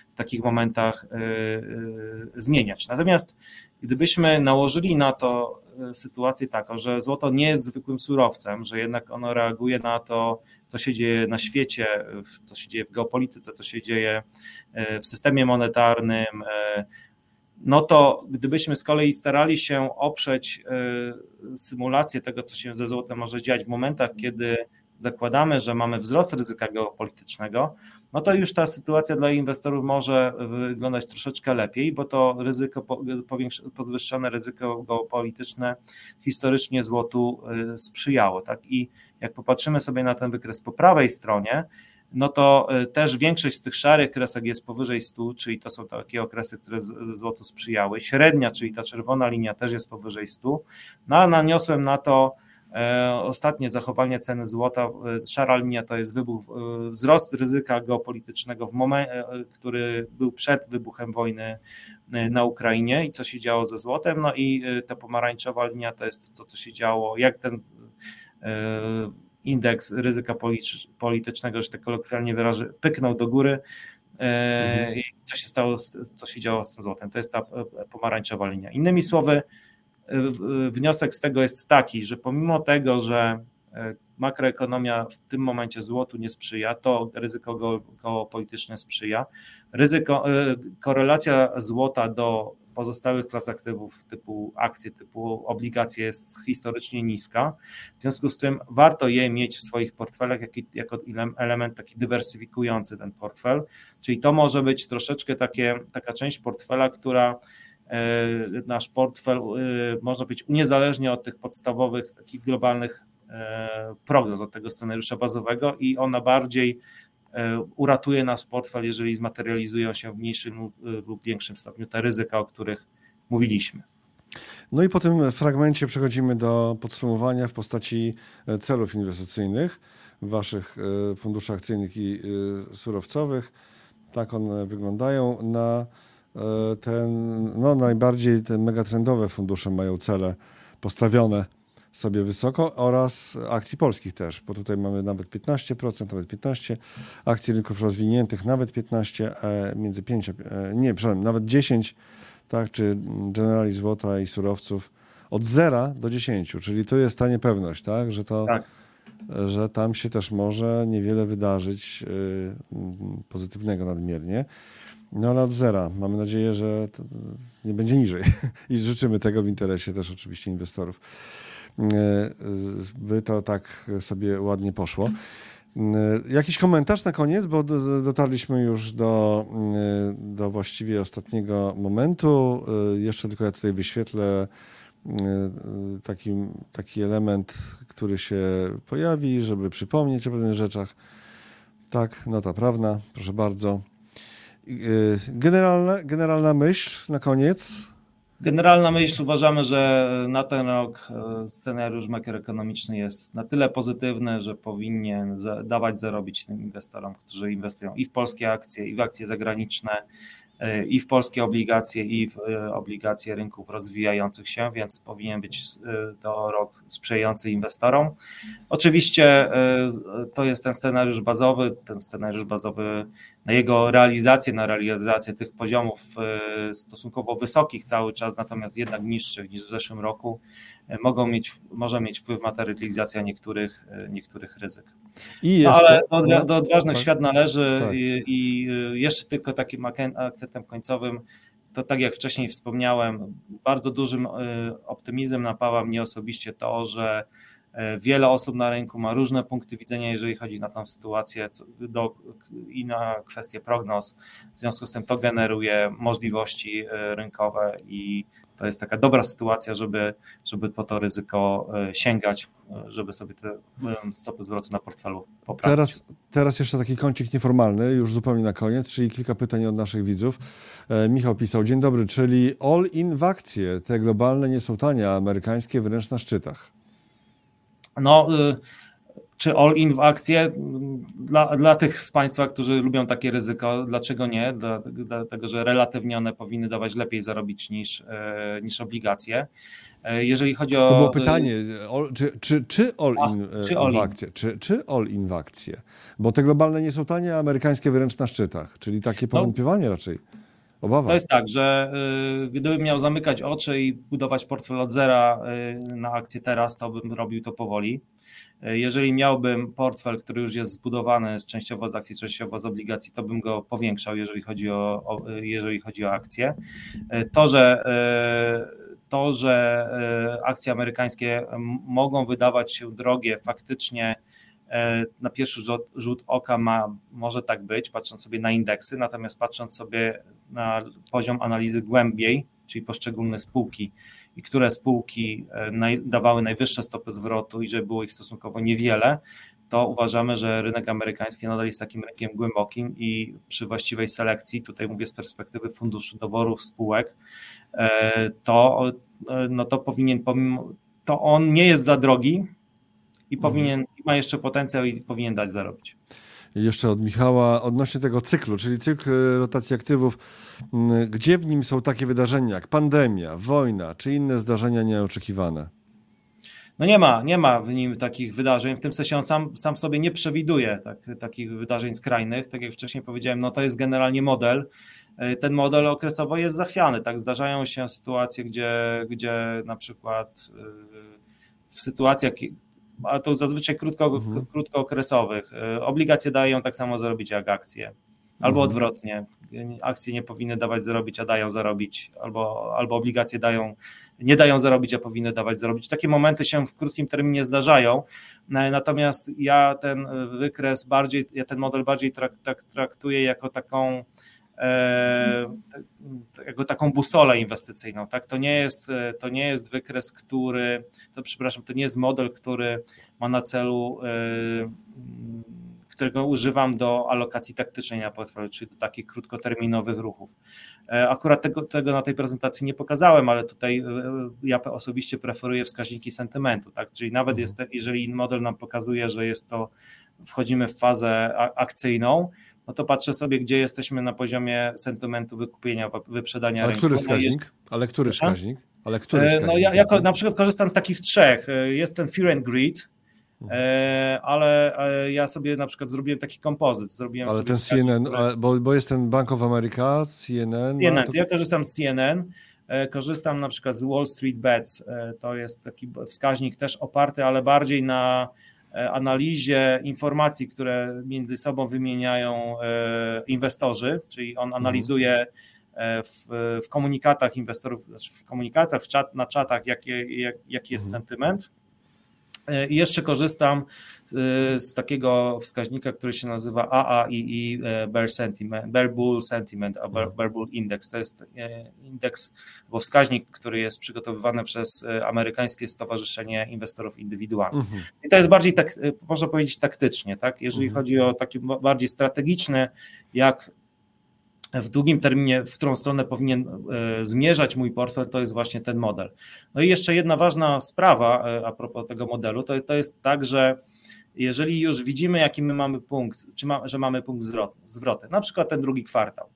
w takich momentach zmieniać. Natomiast gdybyśmy nałożyli na to sytuację taką, że złoto nie jest zwykłym surowcem, że jednak ono reaguje na to, co się dzieje na świecie, co się dzieje w geopolityce, co się dzieje w systemie monetarnym, no to gdybyśmy z kolei starali się oprzeć symulację tego, co się ze złotem może dziać w momentach, kiedy zakładamy, że mamy wzrost ryzyka geopolitycznego, no to już ta sytuacja dla inwestorów może wyglądać troszeczkę lepiej, bo to ryzyko, podwyższone ryzyko geopolityczne historycznie złotu sprzyjało, tak? I jak popatrzymy sobie na ten wykres po prawej stronie, no to też większość z tych szarych kresek jest powyżej 100, czyli to są takie okresy, które złotu sprzyjały. Średnia, czyli ta czerwona linia, też jest powyżej 100. No a naniosłem na to ostatnie zachowanie ceny złota, szara linia to jest wzrost ryzyka geopolitycznego, który był przed wybuchem wojny na Ukrainie i co się działo ze złotem, no i ta pomarańczowa linia to jest to, co się działo, jak ten indeks ryzyka politycznego, że tak kolokwialnie wyrażę, pyknął do góry i co się działo z tym złotem, to jest ta pomarańczowa linia. Innymi słowy, wniosek z tego jest taki, że pomimo tego, że makroekonomia w tym momencie złotu nie sprzyja, to ryzyko geopolityczne sprzyja. Korelacja złota do pozostałych klas aktywów typu akcje, typu obligacje jest historycznie niska. W związku z tym warto je mieć w swoich portfelach jako element taki dywersyfikujący ten portfel, czyli to może być troszeczkę taka część portfela, która nasz portfel, można powiedzieć, uniezależnia od tych podstawowych, takich globalnych prognoz, od tego scenariusza bazowego i ona bardziej uratuje nasz portfel, jeżeli zmaterializują się w mniejszym lub większym stopniu te ryzyka, o których mówiliśmy. No i po tym fragmencie przechodzimy do podsumowania w postaci celów inwestycyjnych w waszych funduszach akcyjnych i surowcowych. Tak one wyglądają na... najbardziej te megatrendowe fundusze mają cele postawione sobie wysoko oraz akcji polskich też, bo tutaj mamy nawet 15%, nawet 15%, akcji rynków rozwiniętych nawet 15%, nawet 10%, tak, czy Generali złota i surowców od 0 do 10, czyli to jest ta niepewność, tak, że to... Tak. Że tam się też może niewiele wydarzyć pozytywnego nadmiernie. No ale od zera. Mamy nadzieję, że to nie będzie niżej. I życzymy tego w interesie też oczywiście inwestorów, by to tak sobie ładnie poszło. Jakiś komentarz na koniec, bo dotarliśmy już do właściwie ostatniego momentu. Jeszcze tylko ja tutaj wyświetlę taki element, który się pojawi, żeby przypomnieć o pewnych rzeczach. Tak, nota prawna, proszę bardzo. Generalna myśl na koniec. Generalna myśl, uważamy, że na ten rok scenariusz makroekonomiczny jest na tyle pozytywny, że powinien dawać zarobić tym inwestorom, którzy inwestują i w polskie akcje, i w akcje zagraniczne. i w polskie obligacje, i w obligacje rynków rozwijających się, więc powinien być to rok sprzyjający inwestorom. Oczywiście to jest ten scenariusz bazowy, na jego realizację, tych poziomów stosunkowo wysokich cały czas, natomiast jednak niższych niż w zeszłym roku, może mieć wpływ materializacja niektórych ryzyk. Ale do odważnych świat należy i jeszcze tylko takim akcentem końcowym, to tak jak wcześniej wspomniałem, bardzo dużym optymizmem napawa mnie osobiście to, że wiele osób na rynku ma różne punkty widzenia, jeżeli chodzi na tę sytuację i na kwestie prognoz. W związku z tym to generuje możliwości rynkowe i to jest taka dobra sytuacja, żeby po to ryzyko sięgać, żeby sobie te stopy zwrotu na portfelu poprawić. Teraz jeszcze taki kącik nieformalny, już zupełnie na koniec, czyli kilka pytań od naszych widzów. Michał pisał, dzień dobry, czyli all in w akcje, te globalne nie są tanie, a amerykańskie wręcz na szczytach. No, czy all in w akcje? Dla tych z Państwa, którzy lubią takie ryzyko, dlaczego nie? Dlatego, że relatywnie one powinny dawać lepiej zarobić niż obligacje. Jeżeli chodzi o... To było pytanie, czy all in w akcje? Bo te globalne nie są tanie, a amerykańskie wręcz na szczytach, czyli takie powątpiewanie raczej. Obawa. To jest tak, że gdybym miał zamykać oczy i budować portfel od zera na akcje teraz, to bym robił to powoli. Jeżeli miałbym portfel, który już jest zbudowany częściowo z akcji, częściowo z obligacji, to bym go powiększał, jeżeli chodzi o akcje. To, że akcje amerykańskie mogą wydawać się drogie faktycznie, na pierwszy rzut oka może tak być, patrząc sobie na indeksy, natomiast patrząc sobie na poziom analizy głębiej, czyli poszczególne spółki i które spółki dawały najwyższe stopy zwrotu i że było ich stosunkowo niewiele, to uważamy, że rynek amerykański nadal jest takim rynkiem głębokim i przy właściwej selekcji, tutaj mówię z perspektywy funduszu doborów spółek, to on nie jest za drogi, i ma jeszcze potencjał i powinien dać zarobić. Jeszcze od Michała odnośnie tego cyklu, czyli cykl rotacji aktywów. Gdzie w nim są takie wydarzenia jak pandemia, wojna czy inne zdarzenia nieoczekiwane? No nie ma w nim takich wydarzeń, w tym sensie on sam w sobie nie przewiduje takich wydarzeń skrajnych. Tak jak wcześniej powiedziałem, to jest generalnie model. Ten model okresowo jest zachwiany. Tak? Zdarzają się sytuacje, gdzie na przykład w sytuacjach, a to zazwyczaj krótkookresowych. Obligacje dają tak samo zarobić jak akcje. Albo odwrotnie. Akcje nie powinny dawać zarobić, a dają zarobić. Albo obligacje nie dają zarobić, a powinny dawać zarobić. Takie momenty się w krótkim terminie zdarzają. Natomiast ja ten wykres model bardziej traktuję jako taką busolę inwestycyjną, tak? To nie jest wykres, to nie jest model, który ma na celu, którego używam do alokacji taktycznej na portfelu, czyli do takich krótkoterminowych ruchów. Akurat tego na tej prezentacji nie pokazałem, ale tutaj ja osobiście preferuję wskaźniki sentymentu, tak? Czyli nawet jeżeli model nam pokazuje, że wchodzimy w fazę akcyjną, no to patrzę sobie, gdzie jesteśmy na poziomie sentymentu wykupienia, wyprzedania rynku. Ale który wskaźnik? No ja jako, na przykład korzystam z takich trzech. Jest ten Fear and Greed, ale ja sobie na przykład zrobiłem taki kompozyt. Ale ten CNN, bo jest ten Bank of America, CNN. Ja korzystam z CNN. Korzystam na przykład z Wall Street Bets. To jest taki wskaźnik też oparty, ale bardziej na analizie informacji, które między sobą wymieniają inwestorzy, czyli on analizuje w komunikatach inwestorów, znaczy na czatach, jaki jest sentyment. I jeszcze korzystam z takiego wskaźnika, który się nazywa AAII Bear Bull Sentiment, Bear Bull Index. To jest indeks, bo wskaźnik, który jest przygotowywany przez amerykańskie Stowarzyszenie Inwestorów Indywidualnych. I to jest bardziej, można powiedzieć, taktycznie, tak? Jeżeli chodzi o taki bardziej strategiczny, jak w długim terminie, w którą stronę powinien zmierzać mój portfel, to jest właśnie ten model. No i jeszcze jedna ważna sprawa a propos tego modelu, to jest tak, że jeżeli już widzimy, jaki my mamy punkt, że mamy punkt zwrotu, na przykład ten drugi kwartał,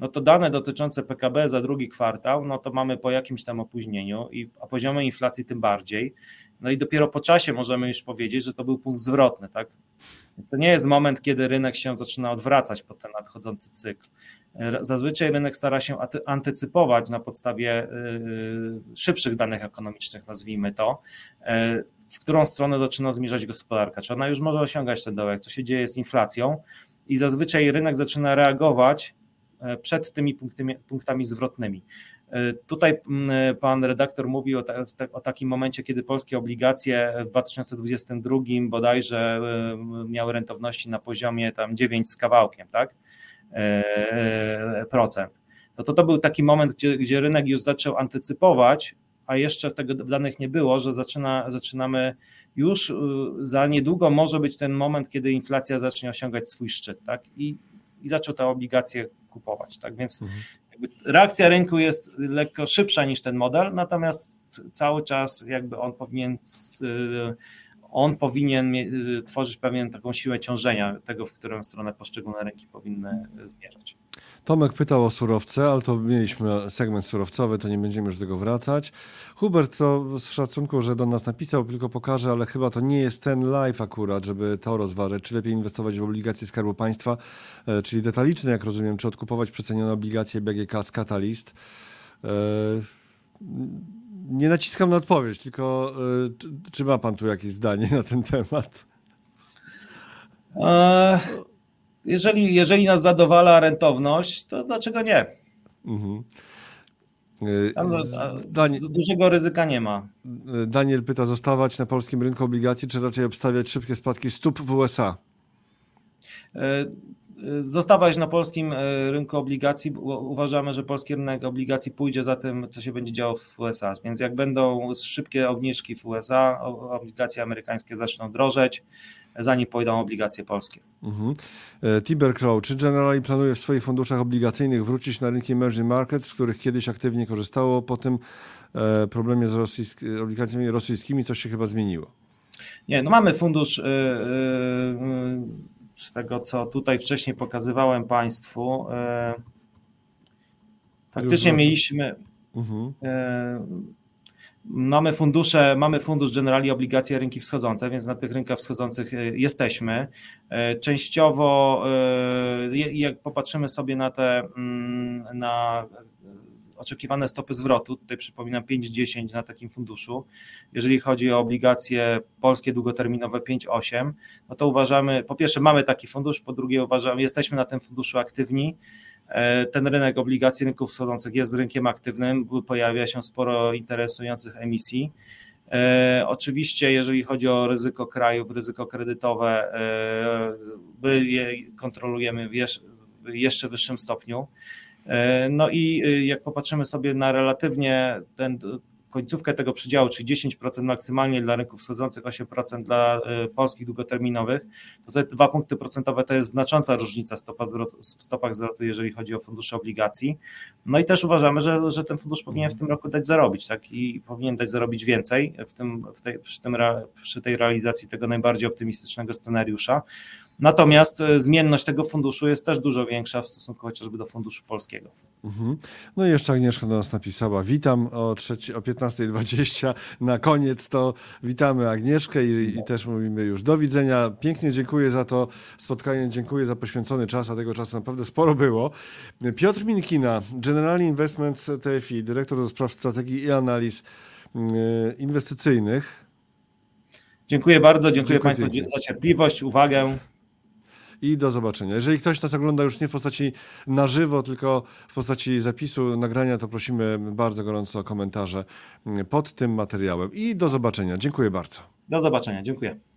no to dane dotyczące PKB za drugi kwartał, no to mamy po jakimś tam opóźnieniu, a poziomy inflacji tym bardziej. No i dopiero po czasie możemy już powiedzieć, że to był punkt zwrotny, tak? Więc to nie jest moment, kiedy rynek się zaczyna odwracać pod ten nadchodzący cykl. Zazwyczaj rynek stara się antycypować na podstawie szybszych danych ekonomicznych, nazwijmy to, w którą stronę zaczyna zmierzać gospodarka. Czy ona już może osiągać ten dołek, co się dzieje z inflacją, i zazwyczaj rynek zaczyna reagować przed tymi punktami zwrotnymi. Tutaj pan redaktor mówił o takim momencie, kiedy polskie obligacje w 2022 bodajże miały rentowności na poziomie tam 9 z kawałkiem, tak? Procent. No to był taki moment, gdzie rynek już zaczął antycypować, a jeszcze tego w danych nie było, że zaczynamy już za niedługo może być ten moment, kiedy inflacja zacznie osiągać swój szczyt, tak? I zaczął te obligacje kupować, tak? Więc reakcja rynku jest lekko szybsza niż ten model, natomiast cały czas jakby on powinien tworzyć pewien taką siłę ciążenia tego, w którą stronę poszczególne rynki powinny zmierzać. Tomek pytał o surowce, ale to mieliśmy segment surowcowy, to nie będziemy już do tego wracać. Hubert to z szacunku, że do nas napisał, tylko pokażę, ale chyba to nie jest ten live akurat, żeby to rozważyć. Czy lepiej inwestować w obligacje Skarbu Państwa, czyli detaliczne, jak rozumiem, czy odkupować przecenione obligacje BGK z Catalyst? Nie naciskam na odpowiedź, tylko czy ma pan tu jakieś zdanie na ten temat? Jeżeli nas zadowala rentowność, to dlaczego nie? Mhm. Dużego ryzyka nie ma. Daniel pyta, zostawać na polskim rynku obligacji, czy raczej obstawiać szybkie spadki stóp w USA? Zostawać na polskim rynku obligacji, bo uważamy, że polski rynek obligacji pójdzie za tym, co się będzie działo w USA, więc jak będą szybkie obniżki w USA, obligacje amerykańskie zaczną drożeć, zanim pójdą obligacje polskie. Tiber Crow, czy Generali planuje w swoich funduszach obligacyjnych wrócić na rynki emerging markets, z których kiedyś aktywnie korzystało, po tym problemie z obligacjami rosyjskimi coś się chyba zmieniło? Nie, no mamy fundusz z tego, co tutaj wcześniej pokazywałem Państwu, faktycznie mieliśmy, mamy fundusz Generali Obligacje Rynki Wschodzące, więc na tych rynkach wschodzących jesteśmy. Częściowo, jak popatrzymy sobie na oczekiwane stopy zwrotu, tutaj przypominam 5,10 na takim funduszu, jeżeli chodzi o obligacje polskie długoterminowe 5,8, no to uważamy, po pierwsze mamy taki fundusz, po drugie jesteśmy na tym funduszu aktywni, ten rynek obligacji rynków wschodzących jest rynkiem aktywnym, pojawia się sporo interesujących emisji. Oczywiście, jeżeli chodzi o ryzyko krajów, ryzyko kredytowe, my je kontrolujemy w jeszcze wyższym stopniu. No i jak popatrzymy sobie na relatywnie końcówkę tego przedziału, czyli 10% maksymalnie dla rynków wschodzących, 8% dla polskich długoterminowych, to te 2 punkty procentowe to jest znacząca różnica w stopach zwrotu, jeżeli chodzi o fundusze obligacji. No i też uważamy, że ten fundusz powinien w tym roku dać zarobić, tak? I powinien dać zarobić więcej przy tej realizacji tego najbardziej optymistycznego scenariusza. Natomiast zmienność tego funduszu jest też dużo większa w stosunku chociażby do funduszu polskiego. No i jeszcze Agnieszka do nas napisała. Witam o 15:20 na koniec, to witamy Agnieszkę i też mówimy już do widzenia. Pięknie dziękuję za to spotkanie, dziękuję za poświęcony czas, a tego czasu naprawdę sporo było. Piotr Minkina, Generali Investments TFI, dyrektor do spraw strategii i analiz inwestycyjnych. Dziękuję bardzo, dziękuję Państwu za cierpliwość, uwagę. I do zobaczenia. Jeżeli ktoś nas ogląda już nie w postaci na żywo, tylko w postaci zapisu, nagrania, to prosimy bardzo gorąco o komentarze pod tym materiałem. I do zobaczenia. Dziękuję bardzo. Do zobaczenia. Dziękuję.